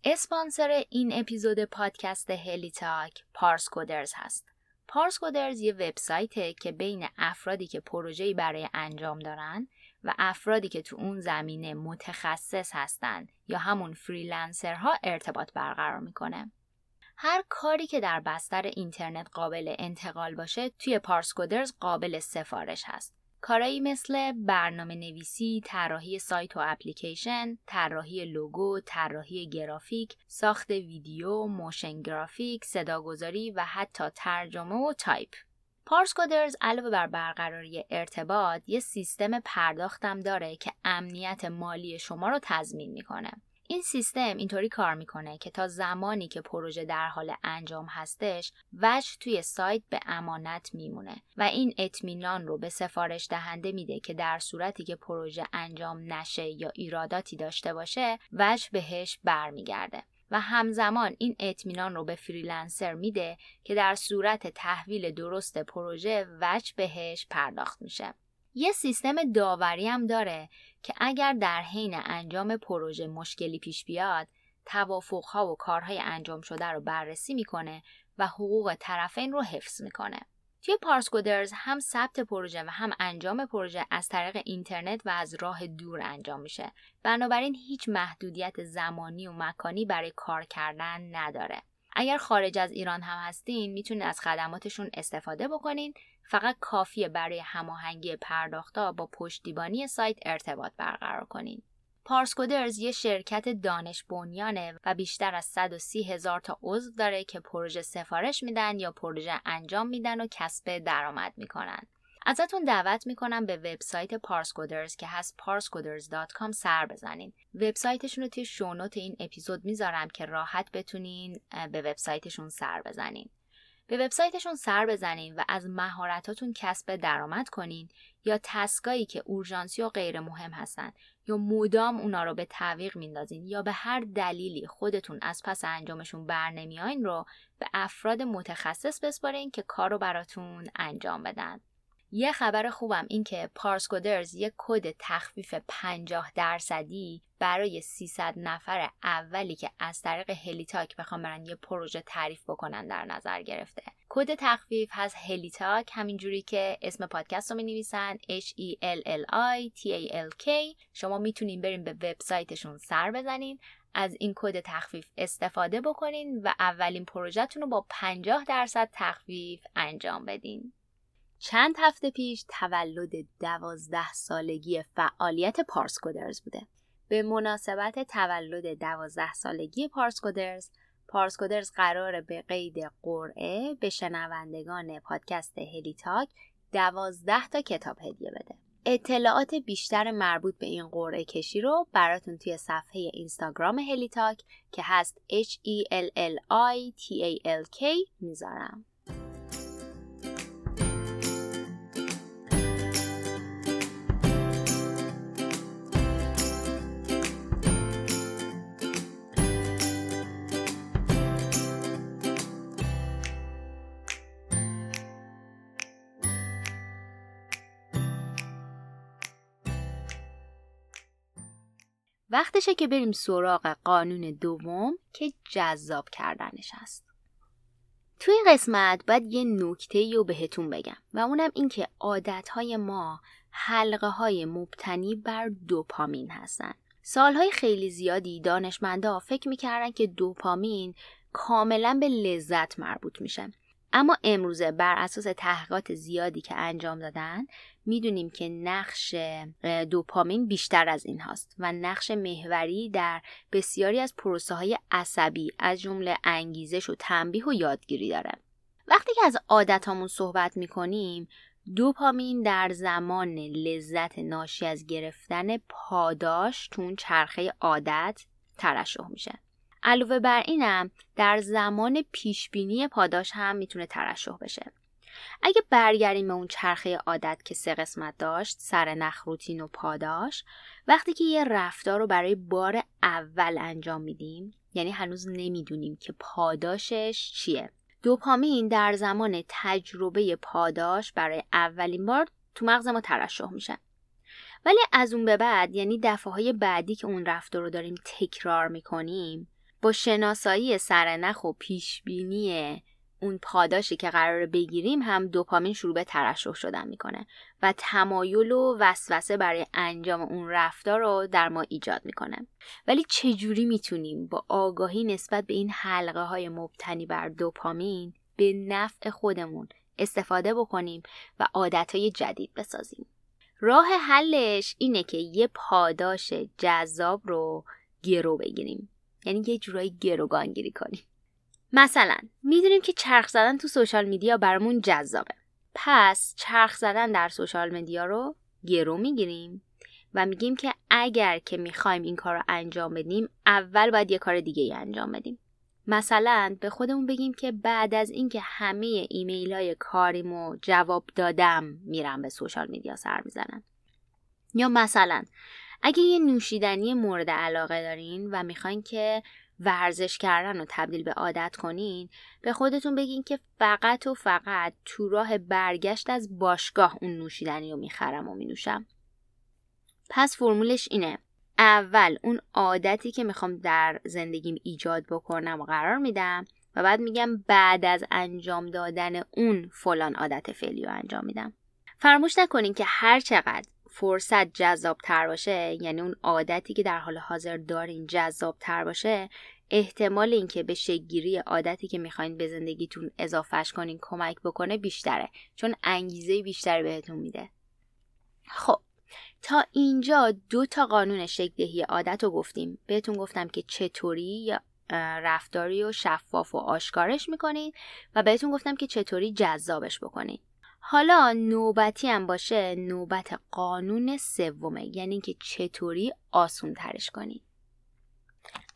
اسپانسر این اپیزود پادکست هلیتاک پارسکدرز هست. پارسکدرز یه وبسایته که بین افرادی که پروژه‌ای برای انجام دارن و افرادی که تو اون زمینه متخصص هستن یا همون فریلنسرها ارتباط برقرار میکنه. هر کاری که در بستر اینترنت قابل انتقال باشه توی پارسکدرز قابل سفارش هست. کارایی مثل برنامه نویسی، طراحی سایت و اپلیکیشن، طراحی لوگو، طراحی گرافیک، ساخت ویدیو، موشن گرافیک، صداگذاری و حتی ترجمه و تایپ. پارسکدرز علاوه بر برقراری ارتباط، یه سیستم پرداختم داره که امنیت مالی شما رو تضمین میکنه. این سیستم اینطوری کار میکنه که تا زمانی که پروژه در حال انجام هستش، وجه توی سایت به امانت میمونه و این اطمینان رو به سفارش دهنده میده که در صورتی که پروژه انجام نشه یا ایراداتی داشته باشه، وجه بهش برمیگرده و همزمان این اطمینان رو به فریلنسر میده که در صورت تحویل درست پروژه، وجه بهش پرداخت میشه. یه سیستم داوری هم داره که اگر در حین انجام پروژه مشکلی پیش بیاد، توافق‌ها و کارهای انجام شده رو بررسی میکنه و حقوق طرفین رو حفظ میکنه. توی پارسکدرز هم ثبت پروژه و هم انجام پروژه از طریق اینترنت و از راه دور انجام میشه. بنابراین هیچ محدودیت زمانی و مکانی برای کار کردن نداره. اگر خارج از ایران هم هستین میتونین از خدماتشون استفاده بکنین، فقط کافیه برای هماهنگی پرداخت‌ها با پشتیبانی سایت ارتباط برقرار کنین. پارسکدرز یه شرکت دانش بنیانه و بیشتر از 130,000 تا عضو داره که پروژه سفارش میدن یا پروژه انجام میدن و کسب درآمد میکنن. ازتون دعوت میکنم به وبسایت پارسکدرز که هست parskders.com سر بزنین. وبسایتشون رو توی شونوت این اپیزود میذارم که راحت بتونین به وبسایتشون سر بزنین. به وبسایتشون سر بزنین و از مهارتاتون کسب درآمد کنین یا تسکایی که اورژانسی و غیر مهم هستن یا مدام اونا رو به تعویق میندازین یا به هر دلیلی خودتون از پس انجامشون برنمیاین رو به افراد متخصص بسپارین که کارو براتون انجام بدن. یه خبر خوبم این که پارسکدرز یه کد تخفیف 50% برای 300 نفر اولی که از طریق هلیتاک بخوام برن یه پروژه تعریف بکنن در نظر گرفته. کد تخفیف از هلیتاک همینجوری که اسم پادکست رو می‌نویسن HELLITALK. شما میتونین برین به وبسایتشون سر بزنین، از این کد تخفیف استفاده بکنین و اولین پروژه‌تون رو با 50% تخفیف انجام بدین. چند هفته پیش تولد 12 سالگی فعالیت پارسکدرز بوده. به مناسبت تولد 12 سالگی پارسکدرز قراره به قید قرعه به شنوندگان پادکست هلیتاک 12 تا کتاب هدیه بده. اطلاعات بیشتر مربوط به این قرعه کشی رو براتون توی صفحه اینستاگرام هلیتاک که هست HELLITALK میذارم. وقتشه که بریم سراغ قانون دوم که جذاب کردنش هست. توی قسمت باید یه نکته‌ای رو بهتون بگم و اونم این که عادتهای ما حلقه‌های مبتنی بر دوپامین هستن. سالهای خیلی زیادی دانشمندا فکر می‌کردن که دوپامین کاملاً به لذت مربوط میشه. اما امروزه بر اساس تحقیقات زیادی که انجام دادن میدونیم که نقش دوپامین بیشتر از این هاست و نقش محوری در بسیاری از پروسه های عصبی از جمله انگیزش و تنبیه و یادگیری داره. وقتی که از عادتامون صحبت میکنیم دوپامین در زمان لذت ناشی از گرفتن پاداش تو اون چرخه عادت ترشح میشه. علاوه بر اینم در زمان پیشبینی پاداش هم میتونه ترشح بشه. اگه برگردیم به اون چرخه عادت که 3 قسمت داشت، سرنخ، روتین و پاداش، وقتی که یه رفتار رو برای بار اول انجام میدیم، یعنی هنوز نمیدونیم که پاداشش چیه، دوپامین در زمان تجربه پاداش برای اولین بار تو مغز ما ترشح میشه. ولی از اون به بعد، یعنی دفعه‌های بعدی که اون رفتار رو داریم تکرار میکنیم، با شناسایی سرنخ و پیشبینی اون پاداشی که قراره بگیریم هم دوپامین شروع به ترشح شدن میکنه و تمایل و وسوسه برای انجام اون رفتار رو در ما ایجاد میکنه. ولی چجوری میتونیم با آگاهی نسبت به این حلقه های مبتنی بر دوپامین به نفع خودمون استفاده بکنیم و عادتهای جدید بسازیم؟ راه حلش اینه که یه پاداش جذاب رو گرو بگیریم، یعنی یه جورایی گروگانگیری کنیم. مثلا میدونیم که چرخ زدن تو سوشال میدیا برامون جذابه، پس چرخ زدن در سوشال میدیا رو گرو میگیریم و میگیم که اگر که میخوایم این کار رو انجام بدیم اول باید یه کار دیگه ای انجام بدیم. مثلا به خودمون بگیم که بعد از اینکه همه ایمیل های کاریمو جواب دادم میرم به سوشال میدیا سر میزنم. یا مثلا اگه یه نوشیدنی مورد علاقه دارین و میخواین که ورزش کردن رو تبدیل به عادت کنین، به خودتون بگین که فقط و فقط تو راه برگشت از باشگاه اون نوشیدنی رو میخرم و مینوشم. پس فرمولش اینه: اول اون عادتی که میخوام در زندگیم ایجاد بکنم و قرار میدم و بعد میگم بعد از انجام دادن اون فلان عادت فعلی رو انجام میدم. فراموش نکنین که هر چقدر فرصت جذاب‌تر باشه، یعنی اون عادتی که در حال حاضر دارین جذاب‌تر باشه، احتمال اینکه به شکل‌گیری عادتی که می‌خواین به زندگیتون اضافهش کنین کمک بکنه بیشتره، چون انگیزه بیشتر بهتون میده. خب تا اینجا 2 تا قانون شکل‌دهی عادت رو گفتیم. بهتون گفتم که چطوری رفتاری و شفاف و آشکارش می‌کنین و بهتون گفتم که چطوری جذابش بکنین. حالا نوبتی هم باشه، نوبت قانون 3، یعنی که چطوری آسون ترش کنید.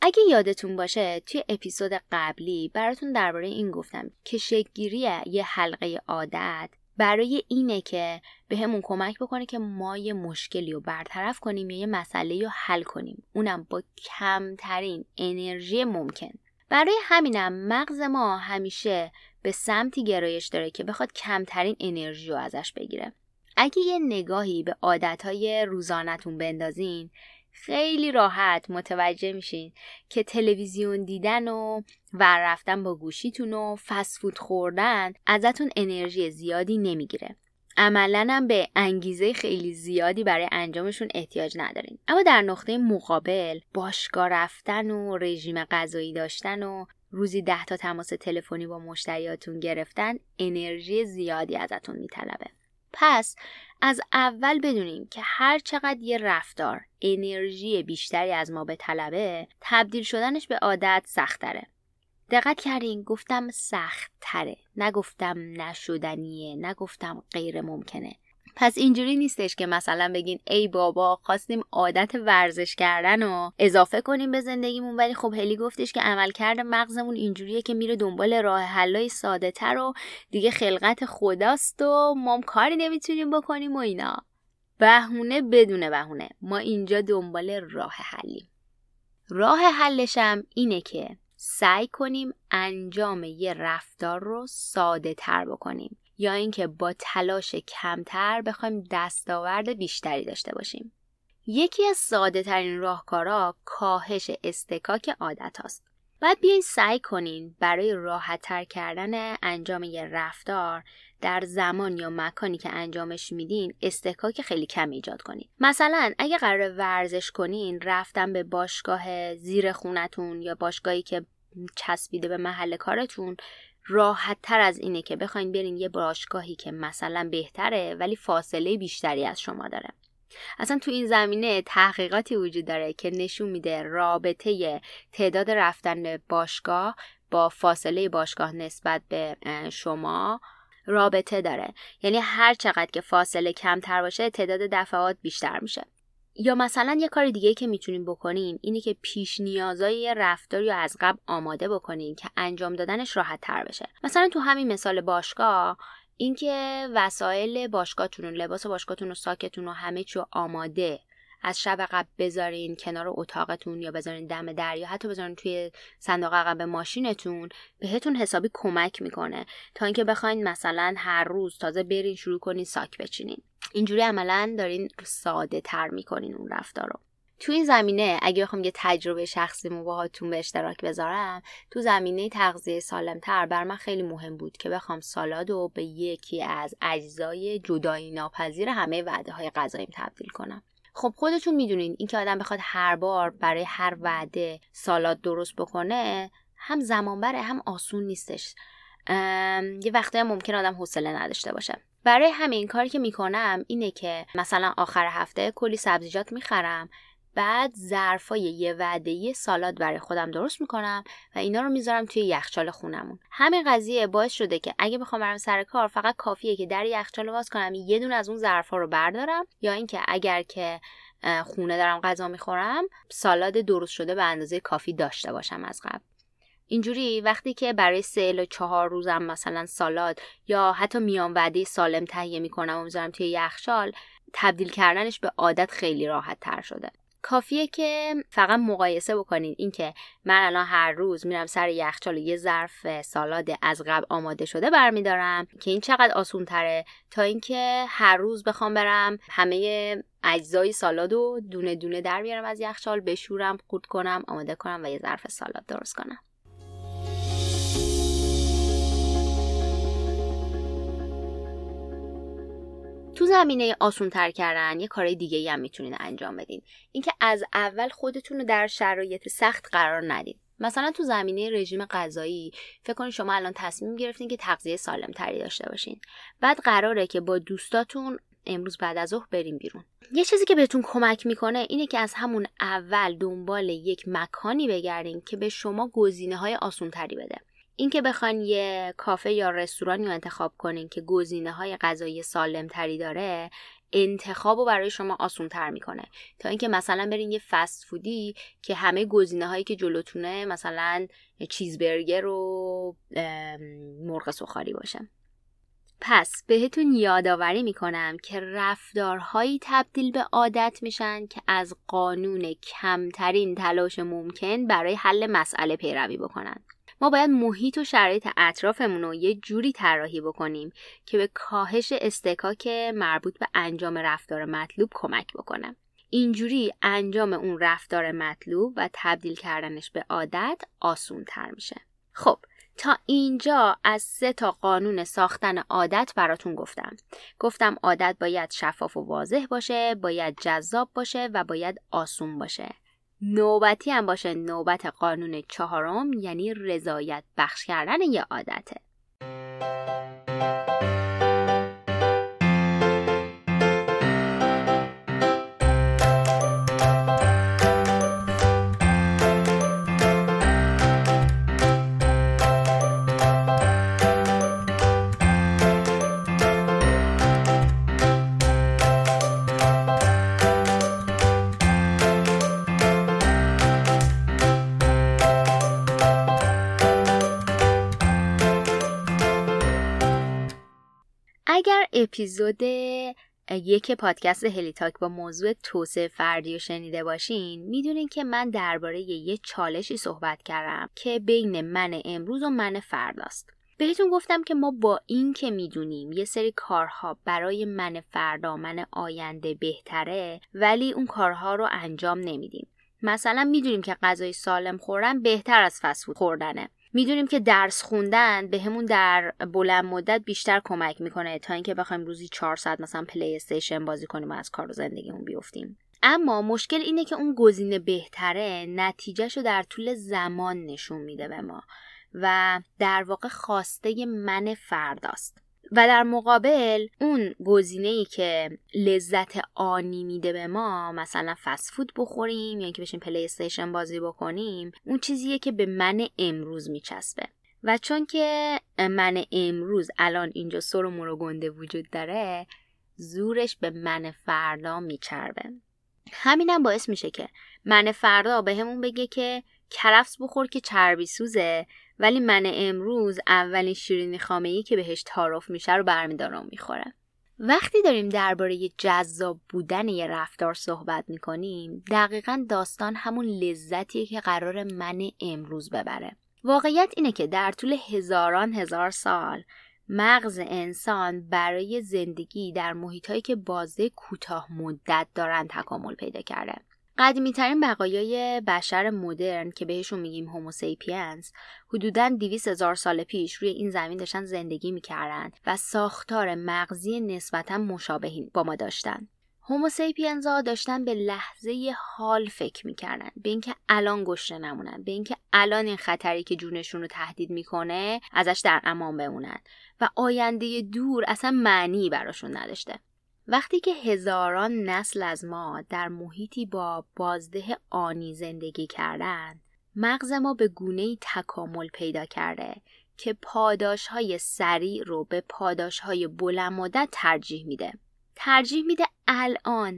اگه یادتون باشه توی اپیزود قبلی براتون درباره این گفتم که شکل‌گیری یه حلقه عادت برای اینه که به همون کمک بکنه که ما یه مشکلی رو برطرف کنیم یا یه مسئله رو حل کنیم، اونم با کمترین انرژی ممکن. برای همینم مغز ما همیشه به سمتی گرایش داره که بخواد کمترین انرژی رو ازش بگیره. اگه یه نگاهی به عادتهای روزانتون بندازین، خیلی راحت متوجه میشین که تلویزیون دیدن و ور رفتن با گوشیتون و فست فود خوردن ازتون انرژی زیادی نمیگیره. عملاً هم به انگیزه خیلی زیادی برای انجامشون احتیاج ندارین. اما در نقطه مقابل باشگاه رفتن و رژیم غذایی داشتن و روزی 10 تا تماس تلفنی با مشتریاتون گرفتن انرژی زیادی ازتون میطلبه. پس از اول بدونیم که هر چقدر یه رفتار انرژی بیشتری از ما به طلبه، تبدیل شدنش به عادت سخت‌تره. دقت کردین گفتم سخت‌تره، نگفتم نشدنیه، نگفتم غیر ممکنه. پس اینجوری نیستش که مثلا بگین ای بابا خواستیم عادت ورزش کردن رو اضافه کنیم به زندگیمون، ولی خب هلی گفتش که عملکرد مغزمون اینجوریه که میره دنبال راه حلای ساده تر و دیگه خلقت خداست و ما کاری نمیتونیم بکنیم و اینا. بهونه بدون بهونه ما اینجا دنبال راه حلیم. راه حلش هم اینه که سعی کنیم انجام یه رفتار رو ساده تر بکنیم، یا اینکه با تلاش کمتر بخوایم دستاورد بیشتری داشته باشیم. یکی از ساده ترین راهکارها کاهش استکاک عادت هاست. باید بیایید سعی کنین برای راحت تر کردن انجام یه رفتار در زمان یا مکانی که انجامش میدین استکاک خیلی کم ایجاد کنین. مثلا اگه قرار ورزش کنین، رفتن به باشگاه زیر خونتون یا باشگاهی که چسبیده به محل کارتون راحت تر از اینه که بخواین برین یه باشگاهی که مثلا بهتره ولی فاصله بیشتری از شما داره. اصلا تو این زمینه تحقیقاتی وجود داره که نشون میده رابطه تعداد رفتن به باشگاه با فاصله باشگاه نسبت به شما رابطه داره. یعنی هر چقدر که فاصله کمتر باشه تعداد دفعات بیشتر میشه. یا مثلا یه کار دیگه که میتونین بکنین اینه که پیش نیازای رفتار یا از قبل آماده بکنین که انجام دادنش راحت تر بشه. مثلا تو همین مثال باشگاه، اینکه وسایل باشگاهتون و لباس باشگاهتون و ساکتون و همه چیو آماده از شب قبل بذارین کنار اتاقتون یا بذارین دم در یا حتی بذارین توی صندوق عقب ماشینتون، بهتون حسابی کمک میکنه تا اینکه بخواین مثلا هر روز تازه برین شروع کنین ساک بچینین. اینجوری عملاً دارین ساده تر میکنین اون رفتار رو. تو این زمینه اگه بخوام یه تجربه شخصیمو باهاتون به اشتراک بذارم، تو زمینه تغذیه سالم‌تر بر من خیلی مهم بود که بخوام سالادو به یکی از اجزای جدایی ناپذیر همه وعده‌های غذاییم تبدیل کنم. خب خودتون میدونین این که آدم بخواد هر بار برای هر وعده سالاد درست بکنه هم زمان بره هم آسون نیستش. یه وقتایی ممکن آدم حوصله نداشته باشه. برای همین کاری که میکنم اینه که مثلا آخر هفته کلی سبزیجات میخرم، بعد ظرفای یه وعده سالاد برای خودم درست میکنم و اینا رو میذارم توی یخچال خونمون. همین قضیه باعث شده که اگه بخوام برم سر کار فقط کافیه که در یخچال رو باز کنم، یه دونه از اون ظرفا رو بردارم، یا اینکه اگر که خونه دارم غذا میخورم سالاد درست شده به اندازه کافی داشته باشم از قبل. اینجوری وقتی که برای 3 تا 4 روزم مثلا سالاد یا حتی میان وعده سالم تهیه میکنم و میذارم توی یخچال، تبدیل کردنش به عادت خیلی راحت تر شده. کافیه که فقط مقایسه بکنین اینکه من الان هر روز میرم سر یخچال و یه ظرف سالاد از قبل آماده شده برمیدارم که این چقدر آسون تره، تا اینکه هر روز بخوام برم همه اجزای سالادو دونه دونه در بیارم از یخچال، بشورم، خرد کنم، آماده کنم و یه ظرف سالاد درست کنم. تو زمینه آسون‌تر کردن یه کارای دیگه‌ای هم میتونین انجام بدین، اینکه از اول خودتون رو در شرایط سخت قرار ندین. مثلا تو زمینه رژیم غذایی فکر کنید شما الان تصمیم گرفتین که تغذیه سالم‌تری داشته باشین، بعد قراره که با دوستاتون امروز بعد از ظهر بریم بیرون. یه چیزی که بهتون کمک میکنه اینه که از همون اول دنبال یک مکانی بگردین که به شما گزینه‌های آسون‌تری بده. اینکه بخواین یه کافه یا رستورانی رو انتخاب کنین که گزینه‌های غذایی سالم‌تری داره، انتخابو برای شما آسان‌تر میکنه تا اینکه مثلا برین یه فست فودی که همه گزینه‌هایی که جلوتونه مثلا چیزبرگر و مرغ سوخاری باشه. پس بهتون یادآوری میکنم که رفتارهایی تبدیل به عادت میشن که از قانون کمترین تلاش ممکن برای حل مسئله پیروی بکنن. ما باید محیط و شرایط اطرافمون رو یه جوری طراحی بکنیم که به کاهش اصطکاک مربوط به انجام رفتار مطلوب کمک بکنه. اینجوری انجام اون رفتار مطلوب و تبدیل کردنش به عادت آسون‌تر میشه. خب تا اینجا از 3 قانون ساختن عادت براتون گفتم عادت باید شفاف و واضح باشه، باید جذاب باشه و باید آسون باشه. نوبتی هم باشه نوبت قانون 4، یعنی رضایت بخش کردن یه عادته. اگر اپیزود 1 پادکست هلیتاک با موضوع توسعه فردی رو شنیده باشین، میدونین که من درباره یه چالشی صحبت کردم که بین من امروز و من فرداست. بهتون گفتم که ما با این که میدونیم یه سری کارها برای من فردا، من آینده بهتره، ولی اون کارها رو انجام نمیدیم. مثلا میدونیم که غذای سالم خوردن بهتر از فست فود خوردنه. میدونیم که درس خوندن بهمون در بلند مدت بیشتر کمک میکنه تا اینکه بخوایم روزی 4 ساعت مثلا پلی استیشن بازی کنیم و از کار و زندگیمون بیافتیم. اما مشکل اینه که اون گزینه بهتره نتیجهشو در طول زمان نشون میده به ما و در واقع خواسته من فرداست. و در مقابل اون گزینه‌ای که لذت آنی میده به ما، مثلا فست فود بخوریم یا اینکه بشیم پلی استیشن بازی بکنیم، اون چیزیه که به من امروز میچسبه. و چون که من امروز الان اینجا سر و مو و گنده وجود داره، زورش به من فردا میچربه. همینم باعث میشه که من فردا بهمون بگه که کرفس بخور که چربی سوزه، ولی من امروز اولین شیرینی خامه‌ای که بهش تعارف میشه رو برمی‌داره و می‌خوره. وقتی داریم درباره جذاب بودن یه رفتار صحبت می‌کنیم، دقیقاً داستان همون لذتیه که قرار من امروز ببره. واقعیت اینه که در طول هزاران هزار سال مغز انسان برای زندگی در محیطایی که بازه کوتاه مدت دارن تکامل پیدا کرده. قدیمی‌ترین بقایای بشر مدرن که بهشون میگیم هوموسیپینز، حدوداً 200,000 سال پیش روی این زمین داشتن زندگی میکردن و ساختار مغزی نسبتاً مشابهی با ما داشتن. هوموسیپینزا داشتن به لحظه حال فکر میکردن، به اینکه الان گشنه نمونن، به اینکه الان این خطری که جونشون رو تهدید میکنه ازش در امان بمونن و آینده دور اصلا معنی براشون نداشته. وقتی که هزاران نسل از ما در محیطی با بازده آنی زندگی کردن، مغز ما به گونه‌ای تکامل پیدا کرده که پاداش‌های سریع رو به پاداش‌های بلند مدت ترجیح میده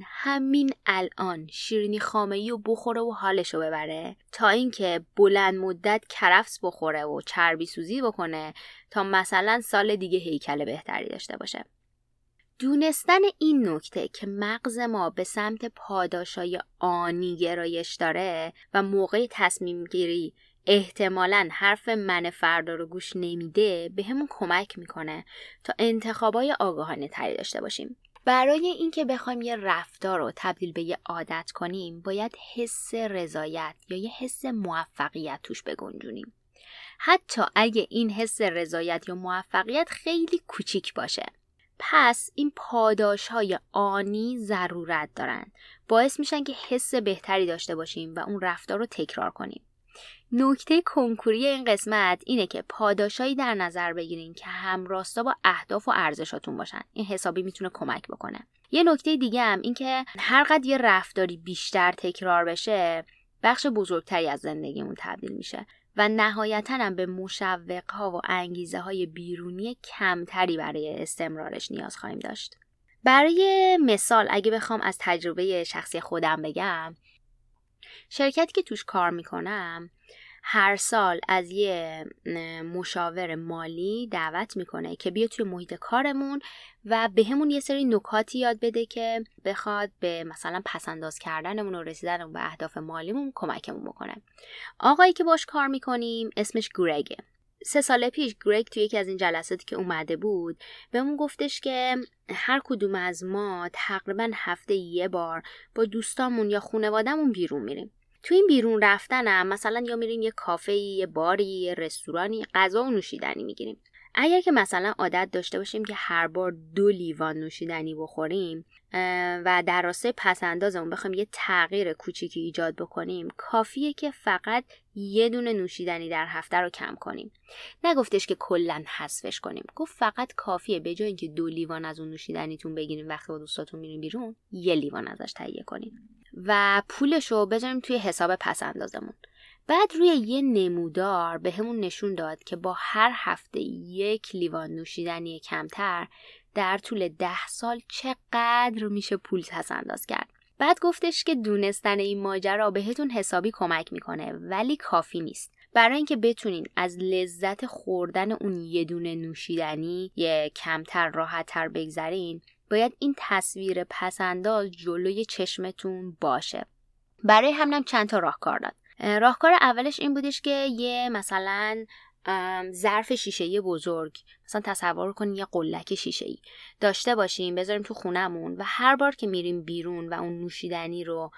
همین الان شیرینی خامه‌ای رو بخوره و حالشو ببره، تا اینکه بلند مدت کرفس بخوره و چربی سوزی بکنه تا مثلا سال دیگه هیکل بهتری داشته باشه. دونستن این نکته که مغز ما به سمت پاداشای آنی گرایش داره و موقع تصمیم گیری احتمالاً حرف من فردا رو گوش نمیده، به همون کمک میکنه تا انتخابای آگاهانه تری داشته باشیم. برای اینکه بخوایم یه رفتار رو تبدیل به یه عادت کنیم، باید حس رضایت یا یه حس موفقیت توش بگنجونیم. حتی اگه این حس رضایت یا موفقیت خیلی کوچیک باشه. پس این پاداش‌های آنی ضرورت دارن، باعث میشن که حس بهتری داشته باشیم و اون رفتار رو تکرار کنیم. نکته کنکوری این قسمت اینه که پاداشایی در نظر بگیرین که همراستا با اهداف و ارزشاتون باشن. این حسابی میتونه کمک بکنه. یه نکته دیگه هم این که هرقدر یه رفتاری بیشتر تکرار بشه، بخش بزرگتری از زندگیمون تبدیل میشه و نهایتاً هم به مشوق‌ها و انگیزه‌های بیرونی کمتری برای استمرارش نیاز خواهیم داشت. برای مثال اگه بخوام از تجربه شخصی خودم بگم، شرکتی که توش کار میکنم هر سال از یه مشاور مالی دعوت میکنه که بیا توی محیط کارمون و بهمون یه سری نکاتی یاد بده که بخواد به مثلا پسنداز کردنمون و رسیدنمون به اهداف مالیمون کمکمون بکنه. آقایی که باش کار میکنیم اسمش گرگه. 3 سال پیش گرگ توی یکی از این جلساتی که اومده بود بهمون گفتش که هر کدوم از ما تقریبا هفته یه بار با دوستامون یا خانواده‌مون بیرون میریم. تو این بیرون رفتنم مثلا یا میریم یه کافه، یه باری، یه رستورانی، غذا و نوشیدنی میگیریم. اگر که مثلا عادت داشته باشیم که هر بار 2 لیوان نوشیدنی بخوریم و در راستای پسندازمون بخوایم یه تغییر کوچیکی ایجاد بکنیم، کافیه که فقط 1 دونه نوشیدنی در هفته رو کم کنیم. نگفتش که کلا حذفش کنیم، گفت فقط کافیه به جای اینکه 2 لیوان از اون نوشیدنیتون بگیریم وقتی با دوستاتون میرین بیرون، 1 لیوان ازش تهیه کنیم و پولشو بذاریم توی حساب پسندازمون. بعد روی یه نمودار به همون نشون داد که با هر هفته 1 لیوان نوشیدنی کمتر در طول 10 سال چقدر میشه پول پس‌انداز کرد. بعد گفتش که دونستن این ماجرا بهتون حسابی کمک میکنه ولی کافی نیست. برای اینکه بتونین از لذت خوردن اون 1 دونه نوشیدنی یه کمتر راحت‌تر بگذرین، باید این تصویر پس‌انداز جلوی چشمتون باشه. برای همینم چند تا راهکار داد. راهکار اولش این بودش که یه مثلا ظرف شیشه‌ای بزرگ، مثلا تصور کنین یه قلک شیشه‌ای داشته باشیم بذاریم تو خونمون و هر بار که میریم بیرون و اون نوشیدنی رو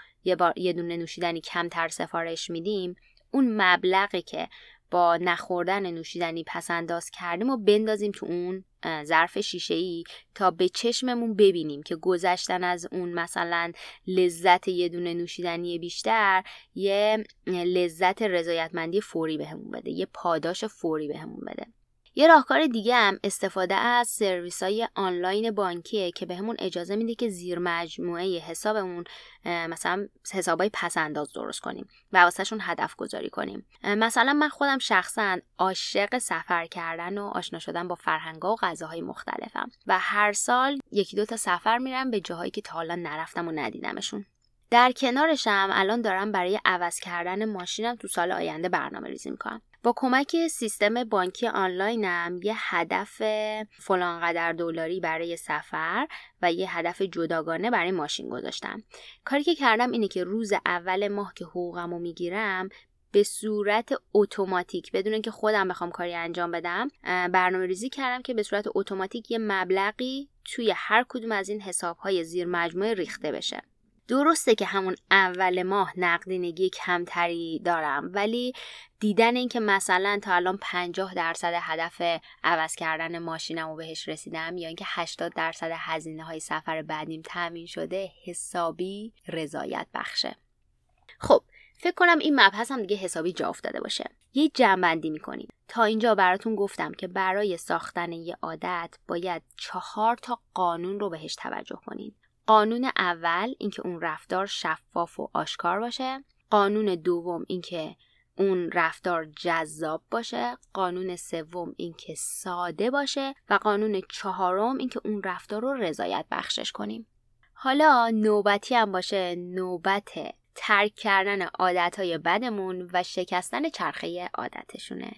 یه دونه نوشیدنی کمتر سفارش میدیم، اون مبلغی که با نخوردن نوشیدنی پس‌انداز کردیم و بندازیم تو اون ظرف شیشه‌ای تا به چشممون ببینیم که گذشتن از اون مثلا لذت 1 دونه نوشیدنی بیشتر یه لذت رضایتمندی فوری بهمون بده، یه پاداش فوری بهمون بده. یه راهکار دیگه هم استفاده از سرویس‌های آنلاین بانکیه که بهمون اجازه میده که زیر مجموعه حسابمون مثلا حسابای پس‌انداز درست کنیم و واسهشون هدف گذاری کنیم. مثلا من خودم شخصا عاشق سفر کردن و آشنا شدن با فرهنگ‌ها و غذاهای مختلفم و هر سال 1-2 تا سفر میرم به جاهایی که تا حالا نرفتم و ندیدمشون. در کنارشم الان دارم برای عوض کردن ماشینم تو سال آینده برنامه‌ریزی می‌کنم. با کمک سیستم بانکی آنلاینم یه هدف فلان قدر دلاری برای سفر و یه هدف جداگانه برای ماشین گذاشتم. کاری که کردم اینه که روز اول ماه که حقوقمو میگیرم به صورت اتوماتیک بدون اینکه خودم بخوام کاری انجام بدم برنامه‌ریزی کردم که به صورت اتوماتیک یه مبلغی توی هر کدوم از این حساب‌های زیر مجموعه ریخته بشه. درسته که همون اول ماه نقدینگی کمتری دارم ولی دیدن این که مثلا تا الان 50% هدف عوض کردن ماشینم رو بهش رسیدم یا اینکه 80% هزینه های سفر بعدیم تامین شده حسابی رضایت بخشه. خب فکر کنم این مبحث هم دیگه حسابی جا افتاده باشه. یه جمع‌بندی می‌کنیم. تا اینجا براتون گفتم که برای ساختن یه عادت باید 4 تا قانون رو بهش توجه کنین. قانون اول اینکه اون رفتار شفاف و آشکار باشه، قانون دوم اینکه اون رفتار جذاب باشه، قانون سوم اینکه ساده باشه و قانون چهارم اینکه اون رفتار رو رضایت بخشش کنیم. حالا نوبتی هم باشه، نوبت ترک کردن عادتهای بدمون و شکستن چرخه عادتشونه.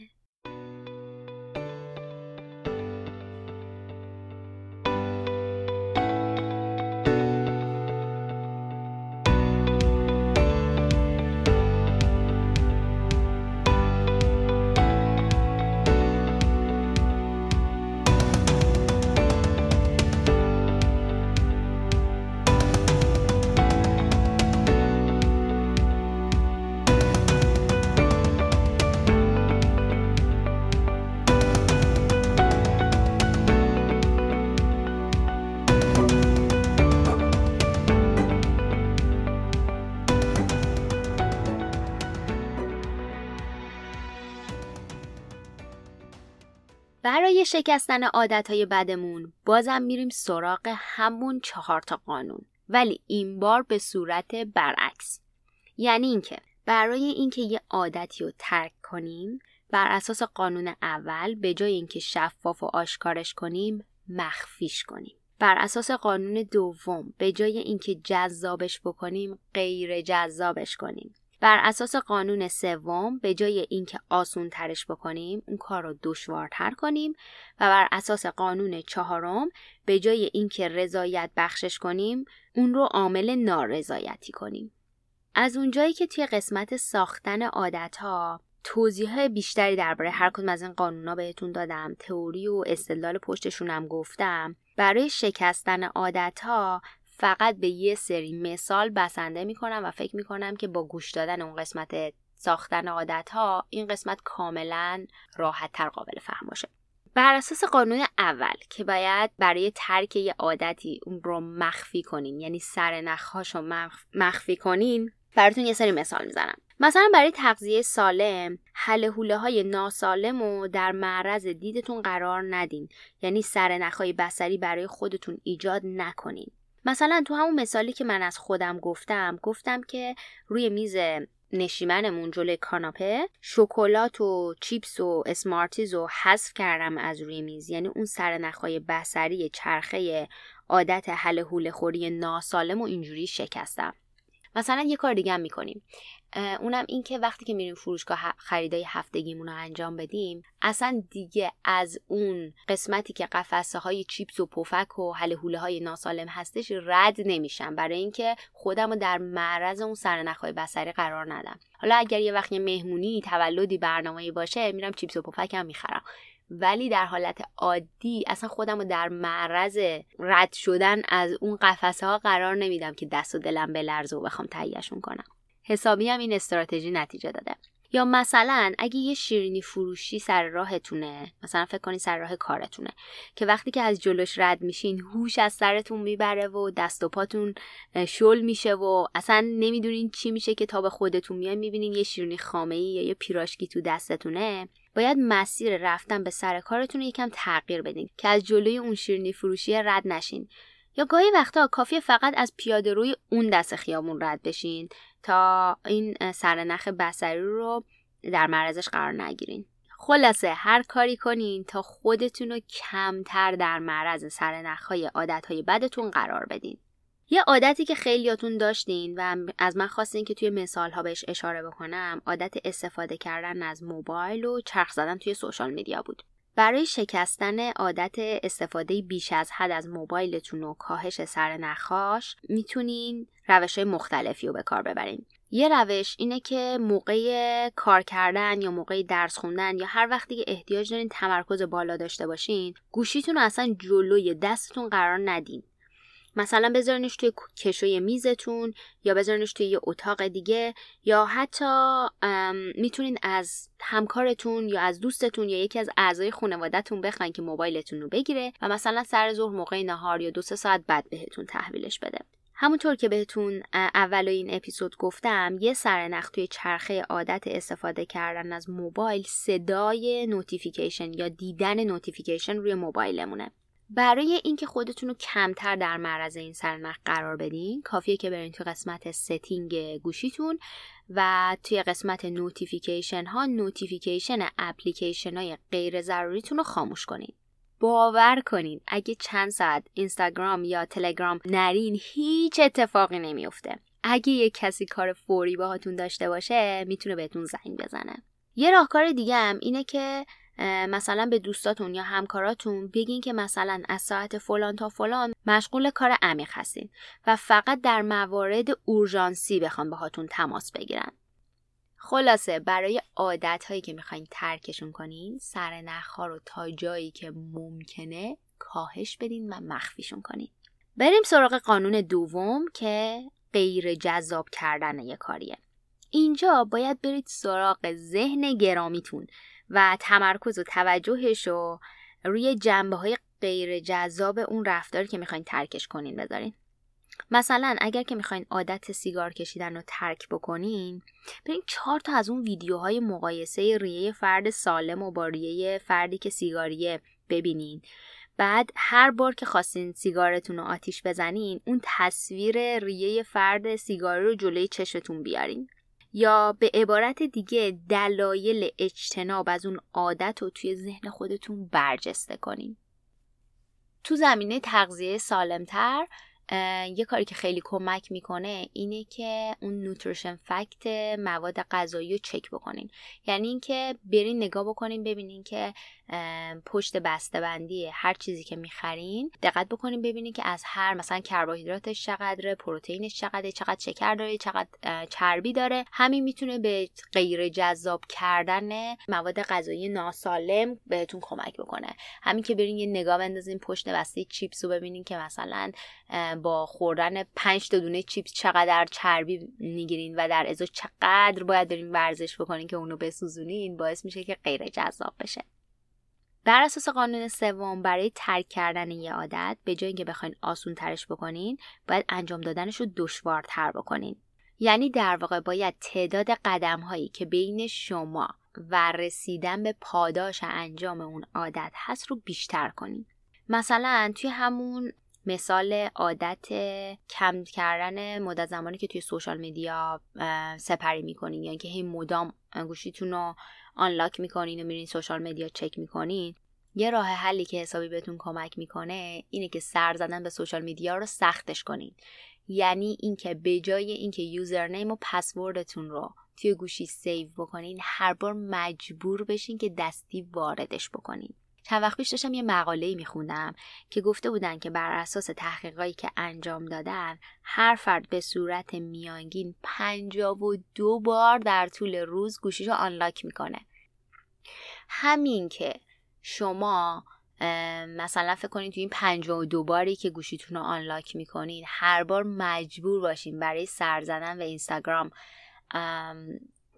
برای شکستن عادتهای بدمون بازم میریم سراغ همون 4 تا قانون ولی این بار به صورت برعکس. یعنی اینکه برای اینکه یه عادتی رو ترک کنیم بر اساس قانون اول به جای اینکه شفاف و آشکارش کنیم مخفیش کنیم. بر اساس قانون دوم به جای اینکه جذابش بکنیم غیر جذابش کنیم. بر اساس قانون سوم به جای اینکه آسون ترش بکنیم اون کار رو دشوارتر کنیم و بر اساس قانون چهارم به جای اینکه رضایت بخشش کنیم اون رو عامل نارضایتی کنیم. از اونجایی که توی قسمت ساختن عادت‌ها توضیح بیشتری درباره هر کدوم از این قانونا بهتون دادم، تئوری و استدلال پشتشون هم گفتم، برای شکستن عادت‌ها فقط به یه سری مثال بسنده میکنم و فکر میکنم که با گوش دادن اون قسمت ساختن عادت‌ها این قسمت کاملا راحت‌تر قابل فهم باشه. بر اساس قانون اول که باید برای ترک یه عادتی اون رو مخفی کنین، یعنی سرنخ‌هاش رو مخفی کنین، براتون یه سری مثال میزنم. مثلا برای تغذیه سالم، هلهوله‌های ناسالم رو در معرض دیدتون قرار ندین، یعنی سرنخ‌های بصری برای خودتون ایجاد نکنین. مثلا تو همون مثالی که من از خودم گفتم که روی میز نشیمنمون جلوی کاناپه شکلات و چیپس و اسمارتیز رو حذف کردم از روی میز، یعنی اون سرنخ‌های بصری چرخه عادت هلهوله خوری ناسالم و اینجوری شکستم. مثلا یه کار دیگه هم میکنیم، اونم این که وقتی که میریم فروشگاه خریدای هفتگیمون رو انجام بدیم، اصلا دیگه از اون قسمتی که قفسه های چیپس و پفک و هلهوله های ناسالم هستش رد نمیشم، برای اینکه خودم رو در معرض اون سرنخ‌های بصری قرار ندم. حالا اگر یه وقت مهمونی، تولدی، برنامه‌ای باشه، میرم چیپس و پفک هم میخرم، ولی در حالت عادی اصلا خودم رو در معرض رد شدن از اون قفسه ها قرار نمیدم که دست و دلم بلرزه و بخوام تهیه‌شون کنم. حسابی هم این استراتژی نتیجه داده. یا مثلا اگه یه شیرینی فروشی سر راهتونه، مثلا فکر کنین سر راه کارتونه، که وقتی که از جلوش رد میشین هوش از سرتون میبره و دست و پاتون شل میشه و اصلا نمیدونین چی میشه که تا به خودتون میای میبینین یه شیرینی خامه‌ای یا یه پیراشکی تو دستتونه. باید مسیر رفتن به سر کارتون یکم تغییر بدین که از جلوی اون شیرینی فروشی رد نشین. یا گاهی وقتا کافیه فقط از پیاده روی اون دست خیابون رد بشین تا این سرنخ بصری رو در معرضش قرار نگیرین. خلاصه هر کاری کنین تا خودتون رو کمتر در معرض سرنخ‌های عادت‌های بدتون قرار بدین. یه عادتی که خیلیاتون داشتین و از من خواستین که توی مثال‌ها بهش اشاره بکنم، عادت استفاده کردن از موبایل و چرخ زدن توی سوشال میدیا بود. برای شکستن عادت استفاده بیش از حد از موبایلتون و کاهش سرنخاش میتونین روش‌های مختلفی رو به کار ببرین. یه روش اینه که موقع کار کردن یا موقع درس خوندن یا هر وقتی که احتیاج دارین تمرکز بالا داشته باشین، گوشیتون رو اصلا جلوی دستتون قرار ندین. مثلا بذارینش توی کشوی میزتون یا بذارینش توی یه اتاق دیگه، یا حتی میتونین از همکارتون یا از دوستتون یا یکی از اعضای خانواده‌تون بخواین که موبایلتون رو بگیره و مثلا سر ظهر موقع نهار یا 2-3 ساعت بعد بهتون تحویلش بده. همونطور که بهتون اول این اپیزود گفتم، یه سرنخ توی چرخه عادت استفاده کردن از موبایل صدای نوتیفیکیشن یا دیدن نوتیفیکیشن روی موبایلمونه. برای اینکه خودتون رو کمتر در معرض این سرنخ قرار بدین، کافیه که برین تو قسمت ستینگ گوشیتون و توی قسمت نوتیفیکیشن ها نوتیفیکیشن اپلیکیشن های غیر ضروریتون رو خاموش کنین. باور کنین اگه چند ساعت اینستاگرام یا تلگرام نرین هیچ اتفاقی نمیفته. اگه یک کسی کار فوری باهاتون داشته باشه میتونه بهتون زنگ بزنه. یه راهکار دیگه هم اینه که مثلا به دوستاتون یا همکاراتون بگین که مثلا از ساعت فلان تا فلان مشغول کار عمیق هستین و فقط در موارد اورژانسی بخوام باهاتون تماس بگیرن. خلاصه برای عادت‌هایی که میخواین ترکشون کنین، سرنخ‌ها رو تا جایی که ممکنه کاهش بدین و مخفیشون کنین. بریم سراغ قانون دوم که غیر جذاب کردن یه کاریه. اینجا باید برید سراغ ذهن گرامیتون و تمرکز و توجهش رو روی جنبه‌های غیر جذاب اون رفتار که میخواین ترکش کنین بذارین. مثلا اگر که میخواین عادت سیگار کشیدن رو ترک بکنین، برین 4 تا از اون ویدیوهای مقایسه ریه فرد سالم و با ریه فردی که سیگاریه ببینین. بعد هر بار که خواستین سیگارتون رو آتیش بزنین، اون تصویر ریه فرد سیگاری رو جلوی چشمتون بیارین. یا به عبارت دیگه دلایل اجتناب از اون عادت رو توی ذهن خودتون برجسته کنین. تو زمینه تغذیه سالمتر یه کاری که خیلی کمک میکنه اینه که اون نوتریشن فکت مواد غذایی رو چک بکنین. یعنی اینکه برین نگاه بکنین ببینین که پشت بسته‌بندی هر چیزی که میخرین دقت بکنین ببینین که از هر مثلا کربوهیدراتش چقدره، پروتئینش چقدره، چقدر شکر داره، چقدر چربی داره. همین میتونه به غیر جذاب کردن مواد غذایی ناسالم بهتون کمک بکنه. همین که برین یه نگاه بندازین پشت بسته چیپس رو ببینین که مثلا با خوردن 5 دونه چیپس چقدر چربی میگیرین و در ازاش چقدر باید دارین ورزش بکنین که اونو بسوزونین، باعث میشه که غیر جذاب بشه. بر اساس قانون سوم، برای ترک کردن یه عادت به جای اینکه بخواین آسون ترش بکنین، باید انجام دادنش رو دشوارتر بکنین. یعنی در واقع باید تعداد قدم هایی که بین شما و رسیدن به پاداش انجام اون عادت هست رو بیشتر کنین. مثلا توی همون مثال عادت کم کردن مدت زمانی که توی سوشال میدیا سپری میکنین، یعنی که هی مدام گوشیتون رو آنلاک میکنین و میرین سوشال میدیا چک میکنین، یه راه حلی که حسابی بهتون کمک میکنه اینه که سر زدن به سوشال میدیا رو سختش کنین. یعنی اینکه به جای اینکه یوزرنیم و پسوردتون رو توی گوشی سیو بکنین، هر بار مجبور بشین که دستی واردش بکنین. چند وقت پیش داشتم یه مقاله‌ای میخوندم که گفته بودن که بر اساس تحقیقاتی که انجام دادن، هر فرد به صورت میانگین 52 بار در طول روز گوشیشو آنلاک میکنه. همین که شما مثلا فکر کنید توی این 52 باری که گوشیتون رو آنلاک میکنین، هر بار مجبور باشین برای سر زدن و اینستاگرام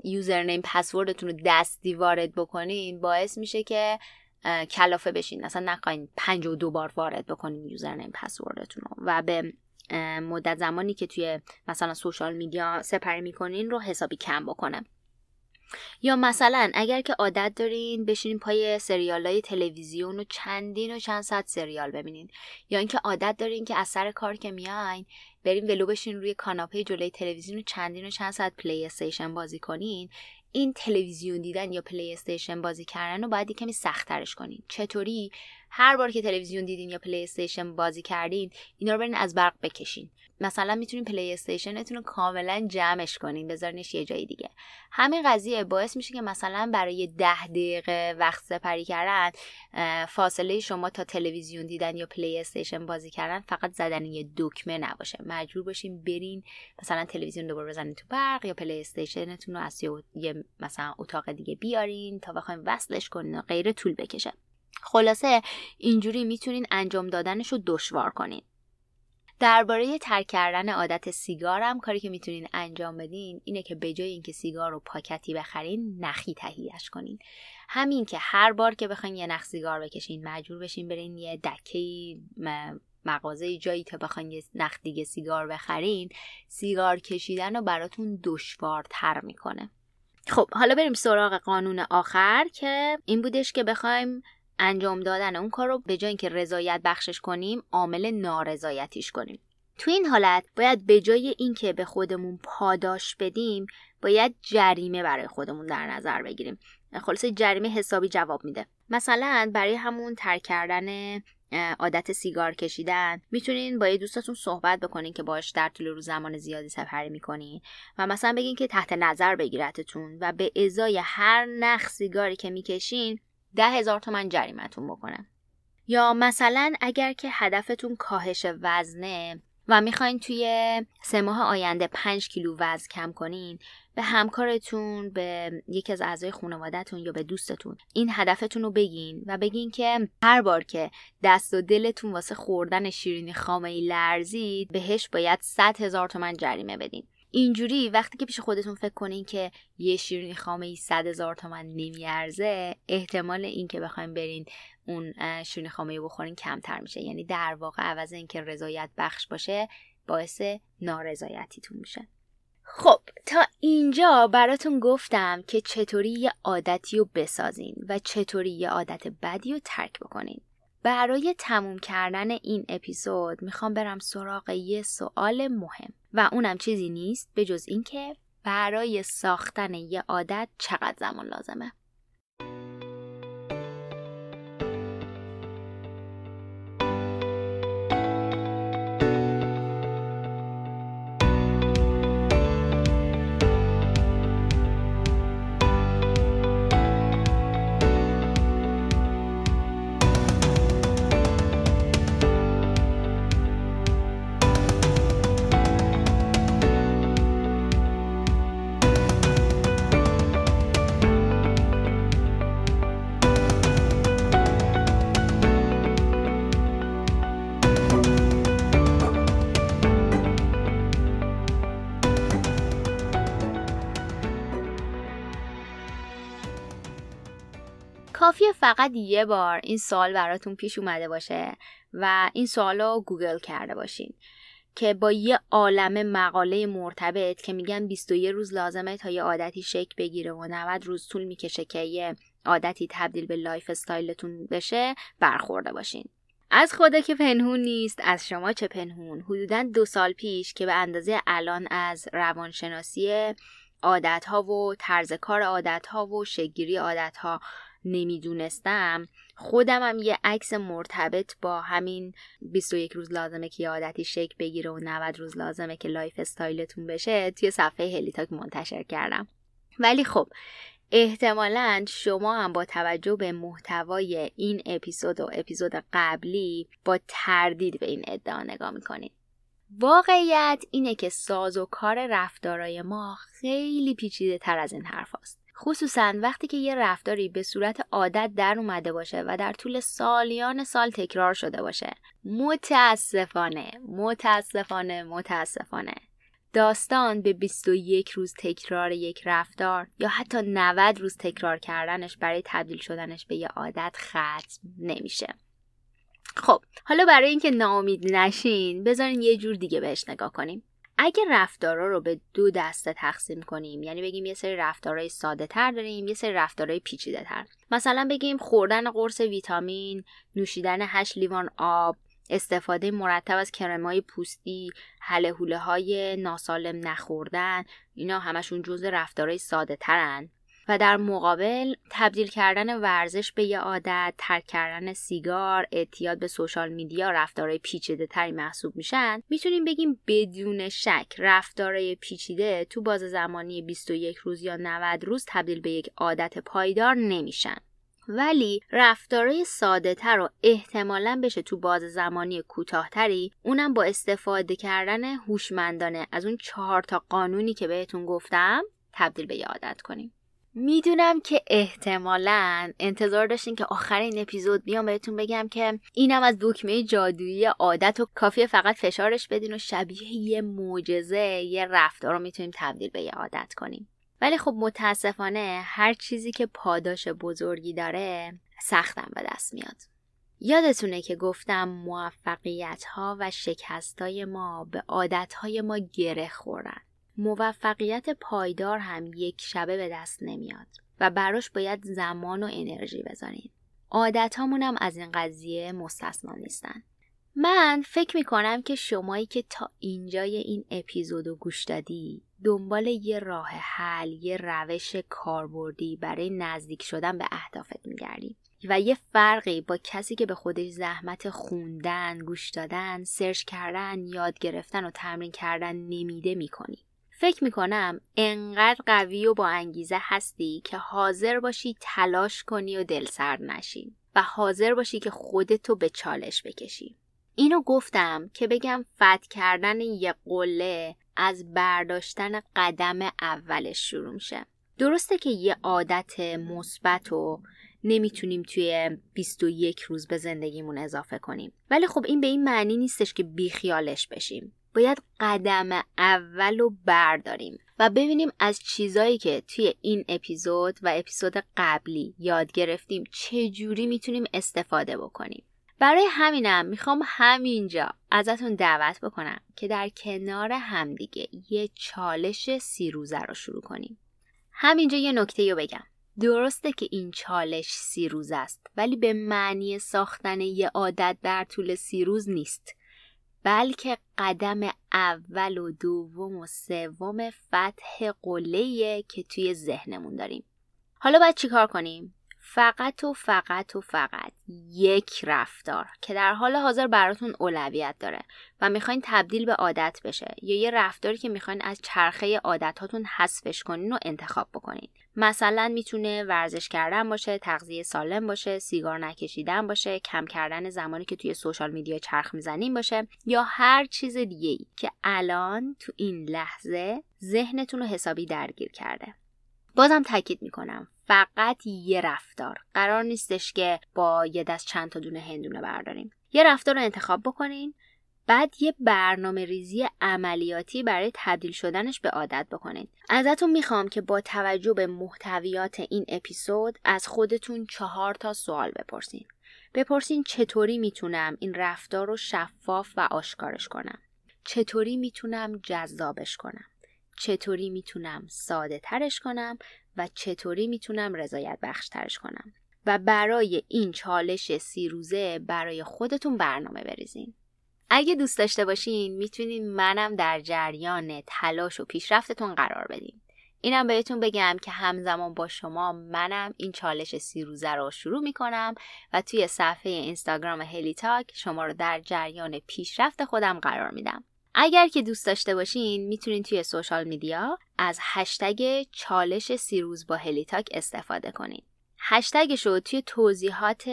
یوزرنیم پسوردتون رو دستی وارد بکنین، باعث میشه که کلافه بشین. اصلا نخواین 52 بار وارد بکنین یوزرنیم پسوردتون رو و به مدت زمانی که توی مثلا سوشال میدیا سپری میکنین رو حسابی کم بکنه. یا مثلا اگر که عادت دارین بشینین پای سریالای تلویزیون و چند صد سریال ببینین، یا اینکه عادت دارین که از سر کار که میاین بریم ولو بشین روی کاناپه جلوی تلویزیون و چند صد پلی استیشن بازی کنین، این تلویزیون دیدن یا پلی استیشن بازی کردن رو باید یه کمی سخت‌ترش کنین. چطوری؟ هر بار که تلویزیون دیدین یا پلی استیشن بازی کردین، اینا رو برین از برق بکشین. مثلا میتونین پلی استیشنتون رو کاملا جمعش کنین، بذارینش یه جای دیگه. همین قضیه باعث میشه که مثلا برای 10 دقیقه وقت سپری کردن، فاصله شما تا تلویزیون دیدن یا پلی استیشن بازی کردن فقط زدن یه دکمه نباشه. مجبور باشین برین مثلا تلویزیون دوباره بزنین تو برق یا پلی استیشنتون رو از یه مثلا اتاق دیگه بیارین تا بخواید وصلش کنین و غیره طول بکشه. خلاصه اینجوری میتونین انجام دادنش رو دشوار کنین. درباره ترک کردن عادت سیگار هم کاری که میتونین انجام بدین اینه که به جای اینکه سیگار رو پاکتی بخرین، نخی تهیه‌اش کنین. همین که هر بار که بخواین یه نخ سیگار بکشین، مجبور بشین برین یه دکه‌ای مغازه جایی تا بخواین یه نخ دیگه سیگار بخرین، سیگار کشیدن رو براتون دشوارتر میکنه. خب حالا بریم سراغ قانون آخر که این بودش که بخوایم انجام دادن اون کار رو به جای اینکه رضایت بخشش کنیم، عامل نارضایتیش کنیم. تو این حالت باید به جای اینکه به خودمون پاداش بدیم، باید جریمه برای خودمون در نظر بگیریم. خلاصه جریمه حسابی جواب میده. مثلا برای همون ترک کردن عادت سیگار کشیدن، میتونین با یه دوستتون صحبت بکنین که باهاش در طول روز زمان زیادی سپری میکنین و مثلا بگین که تحت نظر بگیرتتون و به ازای هر نخ سیگاری که میکشین 10,000 تومان جریمتون بکنن. یا مثلا اگر که هدفتون کاهش وزنه و میخواین توی 3 ماه آینده 5 کیلو وزن کم کنین، به همکارتون، به یکی از اعضای خانواده‌تون یا به دوستتون این هدفتون رو بگین و بگین که هر بار که دست و دلتون واسه خوردن شیرینی خامه‌ای لرزید، بهش باید 100,000 تومان جریمه بدین. اینجوری وقتی که پیش خودتون فکر کنین که یه شیرینی خامه‌ای 100,000 تومان نمیارزه، احتمال این که بخوایم برین اون شیرینی خامه‌ای بخورین کمتر میشه. یعنی در واقع عوض این که رضایت بخش باشه، باعث نارضایتیتون میشه. خب تا اینجا براتون گفتم که چطوری یه عادتی رو بسازین و چطوری یه عادت بدی رو ترک بکنین. برای تموم کردن این اپیزود میخوام برم سراغ یه سوال مهم و اونم چیزی نیست به جز این که برای ساختن یه عادت چقدر زمان لازمه. کافیه فقط یه بار این سوال براتون پیش اومده باشه و این سوالو گوگل کرده باشین که با یه عالمه مقاله مرتبط که میگن 21 روز لازمه تا یه عادتی شکل بگیره و 90 روز طول میکشه که یه عادتی تبدیل به لایف استایلتون بشه برخورده باشین. از خدا که پنهون نیست، از شما چه پنهون. حدوداً 2 سال پیش که به اندازه الان از روانشناسی عادت‌ها و طرز کار عادت‌ها و شکل‌گیری عادت‌ها نمیدونستم، خودم هم یه عکس مرتبط با همین 21 روز لازمه که عادتی شکل بگیره و 90 روز لازمه که لایف استایلتون بشه توی صفحه هلیتاک منتشر کردم. ولی خب احتمالاً شما هم با توجه به محتوای این اپیزود و اپیزود قبلی با تردید به این ادعا نگاه میکنید. واقعیت اینه که ساز و کار رفتارای ما خیلی پیچیده تر از این حرف هست. خصوصاً وقتی که یه رفتاری به صورت عادت در اومده باشه و در طول سالیان سال تکرار شده باشه. متاسفانه داستان به 21 روز تکرار یک رفتار یا حتی 90 روز تکرار کردنش برای تبدیل شدنش به یه عادت ختم نمیشه. خب حالا برای اینکه ناامید نشین بذارین یه جور دیگه بهش نگاه کنیم. اگه رفتارا رو به 2 دسته تقسیم کنیم، یعنی بگیم یه سری رفتارای ساده تر داریم، یه سری رفتارای پیچیده تر. مثلا بگیم خوردن قرص ویتامین، نوشیدن 8 لیوان آب، استفاده مرتب از کرم‌های پوستی، هله هوله‌های ناسالم نخوردن، اینا همشون جزء رفتارهای ساده ترن و در مقابل تبدیل کردن ورزش به یه عادت، ترک کردن سیگار، اعتیاد به سوشال میدیا رفتارهای پیچیده تری محسوب میشن. میتونیم بگیم بدون شک رفتارهای پیچیده تو باز زمانی 21 روز یا 90 روز تبدیل به یک عادت پایدار نمیشن. ولی رفتارهای ساده تر و احتمالاً بشه تو باز زمانی کوتاه‌تری، اونم با استفاده کردن هوشمندانه از اون 4 تا قانونی که بهتون گفتم تبدیل به عادت کنیم. میدونم که احتمالاً انتظار داشتین که آخر این اپیزود بیام بهتون بگم که اینم از دکمه جادویی عادت و کافیه فقط فشارش بدین و شبیه یه معجزه یه رفتار رو میتونیم تبدیل به عادت کنیم. ولی خب متاسفانه هر چیزی که پاداش بزرگی داره سختم به دست میاد. یادتونه که گفتم موفقیت‌ها و شکست‌های ما به عادت‌های ما گره خوردن. موفقیت پایدار هم یک شبه به دست نمیاد و براش باید زمان و انرژی بذارین. عادت‌هامون هم از این قضیه مستثنا نیستن. من فکر میکنم که شمایی که تا اینجای این اپیزودو گوش دادی دنبال یه راه حل، یه روش کاربردی برای نزدیک شدن به اهدافت میگردی و یه فرقی با کسی که به خودش زحمت خوندن، گوش دادن، سرچ کردن، یاد گرفتن و تمرین کردن نمیده میکنی. فکر میکنم انقدر قوی و با انگیزه هستی که حاضر باشی تلاش کنی و دلسرد نشی و حاضر باشی که خودتو به چالش بکشی. اینو گفتم که بگم فتح کردن یه قله از برداشتن قدم اولش شروع میشه. درسته که یه عادت مثبت رو نمیتونیم توی 21 روز به زندگیمون اضافه کنیم، ولی خب این به این معنی نیستش که بیخیالش بشیم. باید قدم اول رو برداریم و ببینیم از چیزایی که توی این اپیزود و اپیزود قبلی یاد گرفتیم چجوری میتونیم استفاده بکنیم. برای همینم میخوام همینجا ازتون دعوت بکنم که در کنار همدیگه یه چالش 30 روزه رو شروع کنیم. همینجا یه نکته رو بگم. درسته که این چالش 30 روزه است، ولی به معنی ساختن یه عادت در طول 30 روز نیست، بلکه قدم اول و دوم و سوم فتح قله‌ای که توی ذهنمون داریم. حالا باید چی کار کنیم؟ فقط یک رفتار که در حال حاضر براتون اولویت داره و میخواین تبدیل به عادت بشه یا یه رفتاری که میخواین از چرخه عادتاتون حذفش کنین و انتخاب بکنین. مثلا میتونه ورزش کردن باشه، تغذیه سالم باشه، سیگار نکشیدن باشه، کم کردن زمانی که توی سوشال میدیا چرخ میزنین باشه یا هر چیز دیگه‌ای که الان تو این لحظه ذهنتون رو حسابی درگیر کرده. بازم تاکید میکنم فقط یه رفتار. قرار نیستش که با یه دست چند تا دونه هندونه برداریم. یه رفتار رو انتخاب بکنین، بعد یه برنامه ریزی عملیاتی برای تبدیل شدنش به عادت بکنید. ازتون میخوام که با توجه به محتویات این اپیزود از خودتون 4 تا سوال بپرسین. بپرسین چطوری میتونم این رفتار رو شفاف و آشکارش کنم؟ چطوری میتونم جذابش کنم؟ چطوری میتونم ساده ترش کنم؟ و چطوری میتونم رضایت بخش ترش کنم؟ و برای این چالش 30 روزه برای خودتون برنامه بریزین. اگه دوست داشته باشین میتونین منم در جریان تلاش و پیشرفتتون قرار بدین. اینم بهتون بگم که همزمان با شما منم این چالش 30 روزه رو شروع میکنم و توی صفحه اینستاگرام هلیتاک شما رو در جریان پیشرفت خودم قرار میدم. اگر که دوست داشته باشین میتونین توی سوشال میدیا از هشتگ چالش 30 روز با هلیتاک استفاده کنین. هشتگش رو توی توضیحات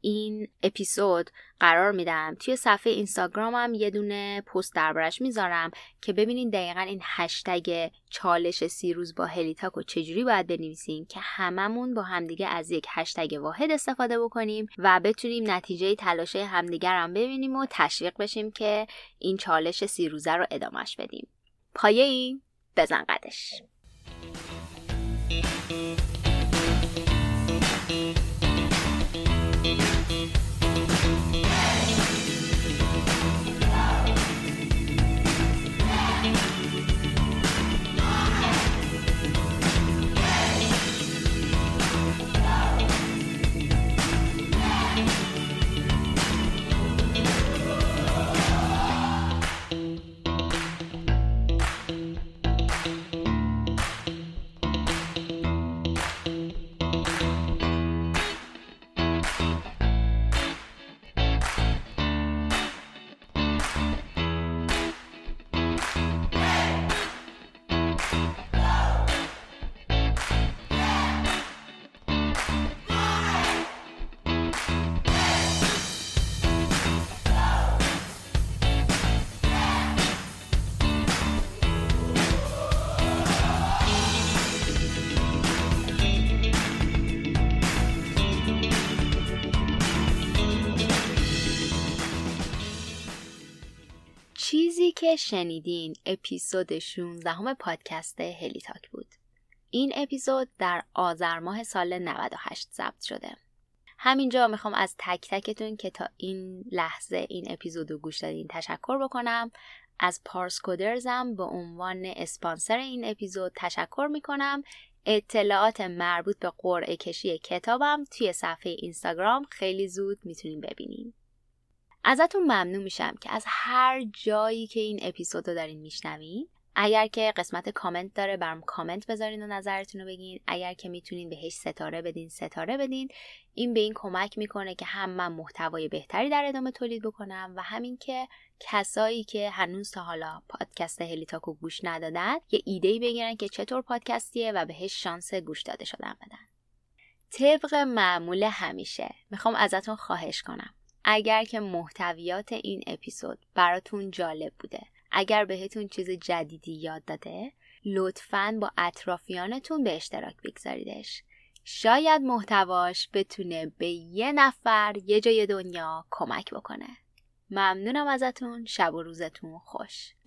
این اپیزود قرار میدم. توی صفحه اینستاگرامم یه دونه پست دربارش میذارم که ببینین دقیقاً این هشتگ چالش 30 روز با هلیتاک رو چجوری باید بنویسین که هممون با همدیگه از یک هشتگ واحد استفاده بکنیم و بتونیم نتیجه تلاش همدیگر هم ببینیم و تشویق بشیم که این چالش 30 روزه رو ادامهش بدیم. پایه این بزن قدش. چیزی که شنیدین اپیزود 16 پادکست هلیتاک بود. این اپیزود در آذر ماه سال 98 ضبط شده. همینجا میخوام از تک تکتون که تا این لحظه این اپیزودو گوش دادین تشکر بکنم. از پارسکدرزم به عنوان اسپانسر این اپیزود تشکر میکنم. اطلاعات مربوط به قرعه کشی کتابم توی صفحه اینستاگرام خیلی زود میتونین ببینین. ازتون ممنون میشم که از هر جایی که این اپیزود رو دارین میشنوین، اگر که قسمت کامنت داره برام کامنت بذارین و نظرتون رو بگین. اگر که میتونین بهش ستاره بدین. این به این کمک میکنه که هم من محتوای بهتری در ادامه تولید بکنم و همین که کسایی که هنوز تا حالا پادکست هلیتاکو گوش ندادن یه ایده‌ای بگیرن که چطور پادکستیه و بهش شانس گوش داده شدن بدن. طبق معمول همیشه میخوام ازتون خواهش کنم اگر که محتویات این اپیزود براتون جالب بوده، اگر بهتون چیز جدیدی یاد داده، لطفاً با اطرافیانتون به اشتراک بگذاریدش. شاید محتواش بتونه به یه نفر یه جای دنیا کمک بکنه. ممنونم ازتون. شب و روزتون خوش.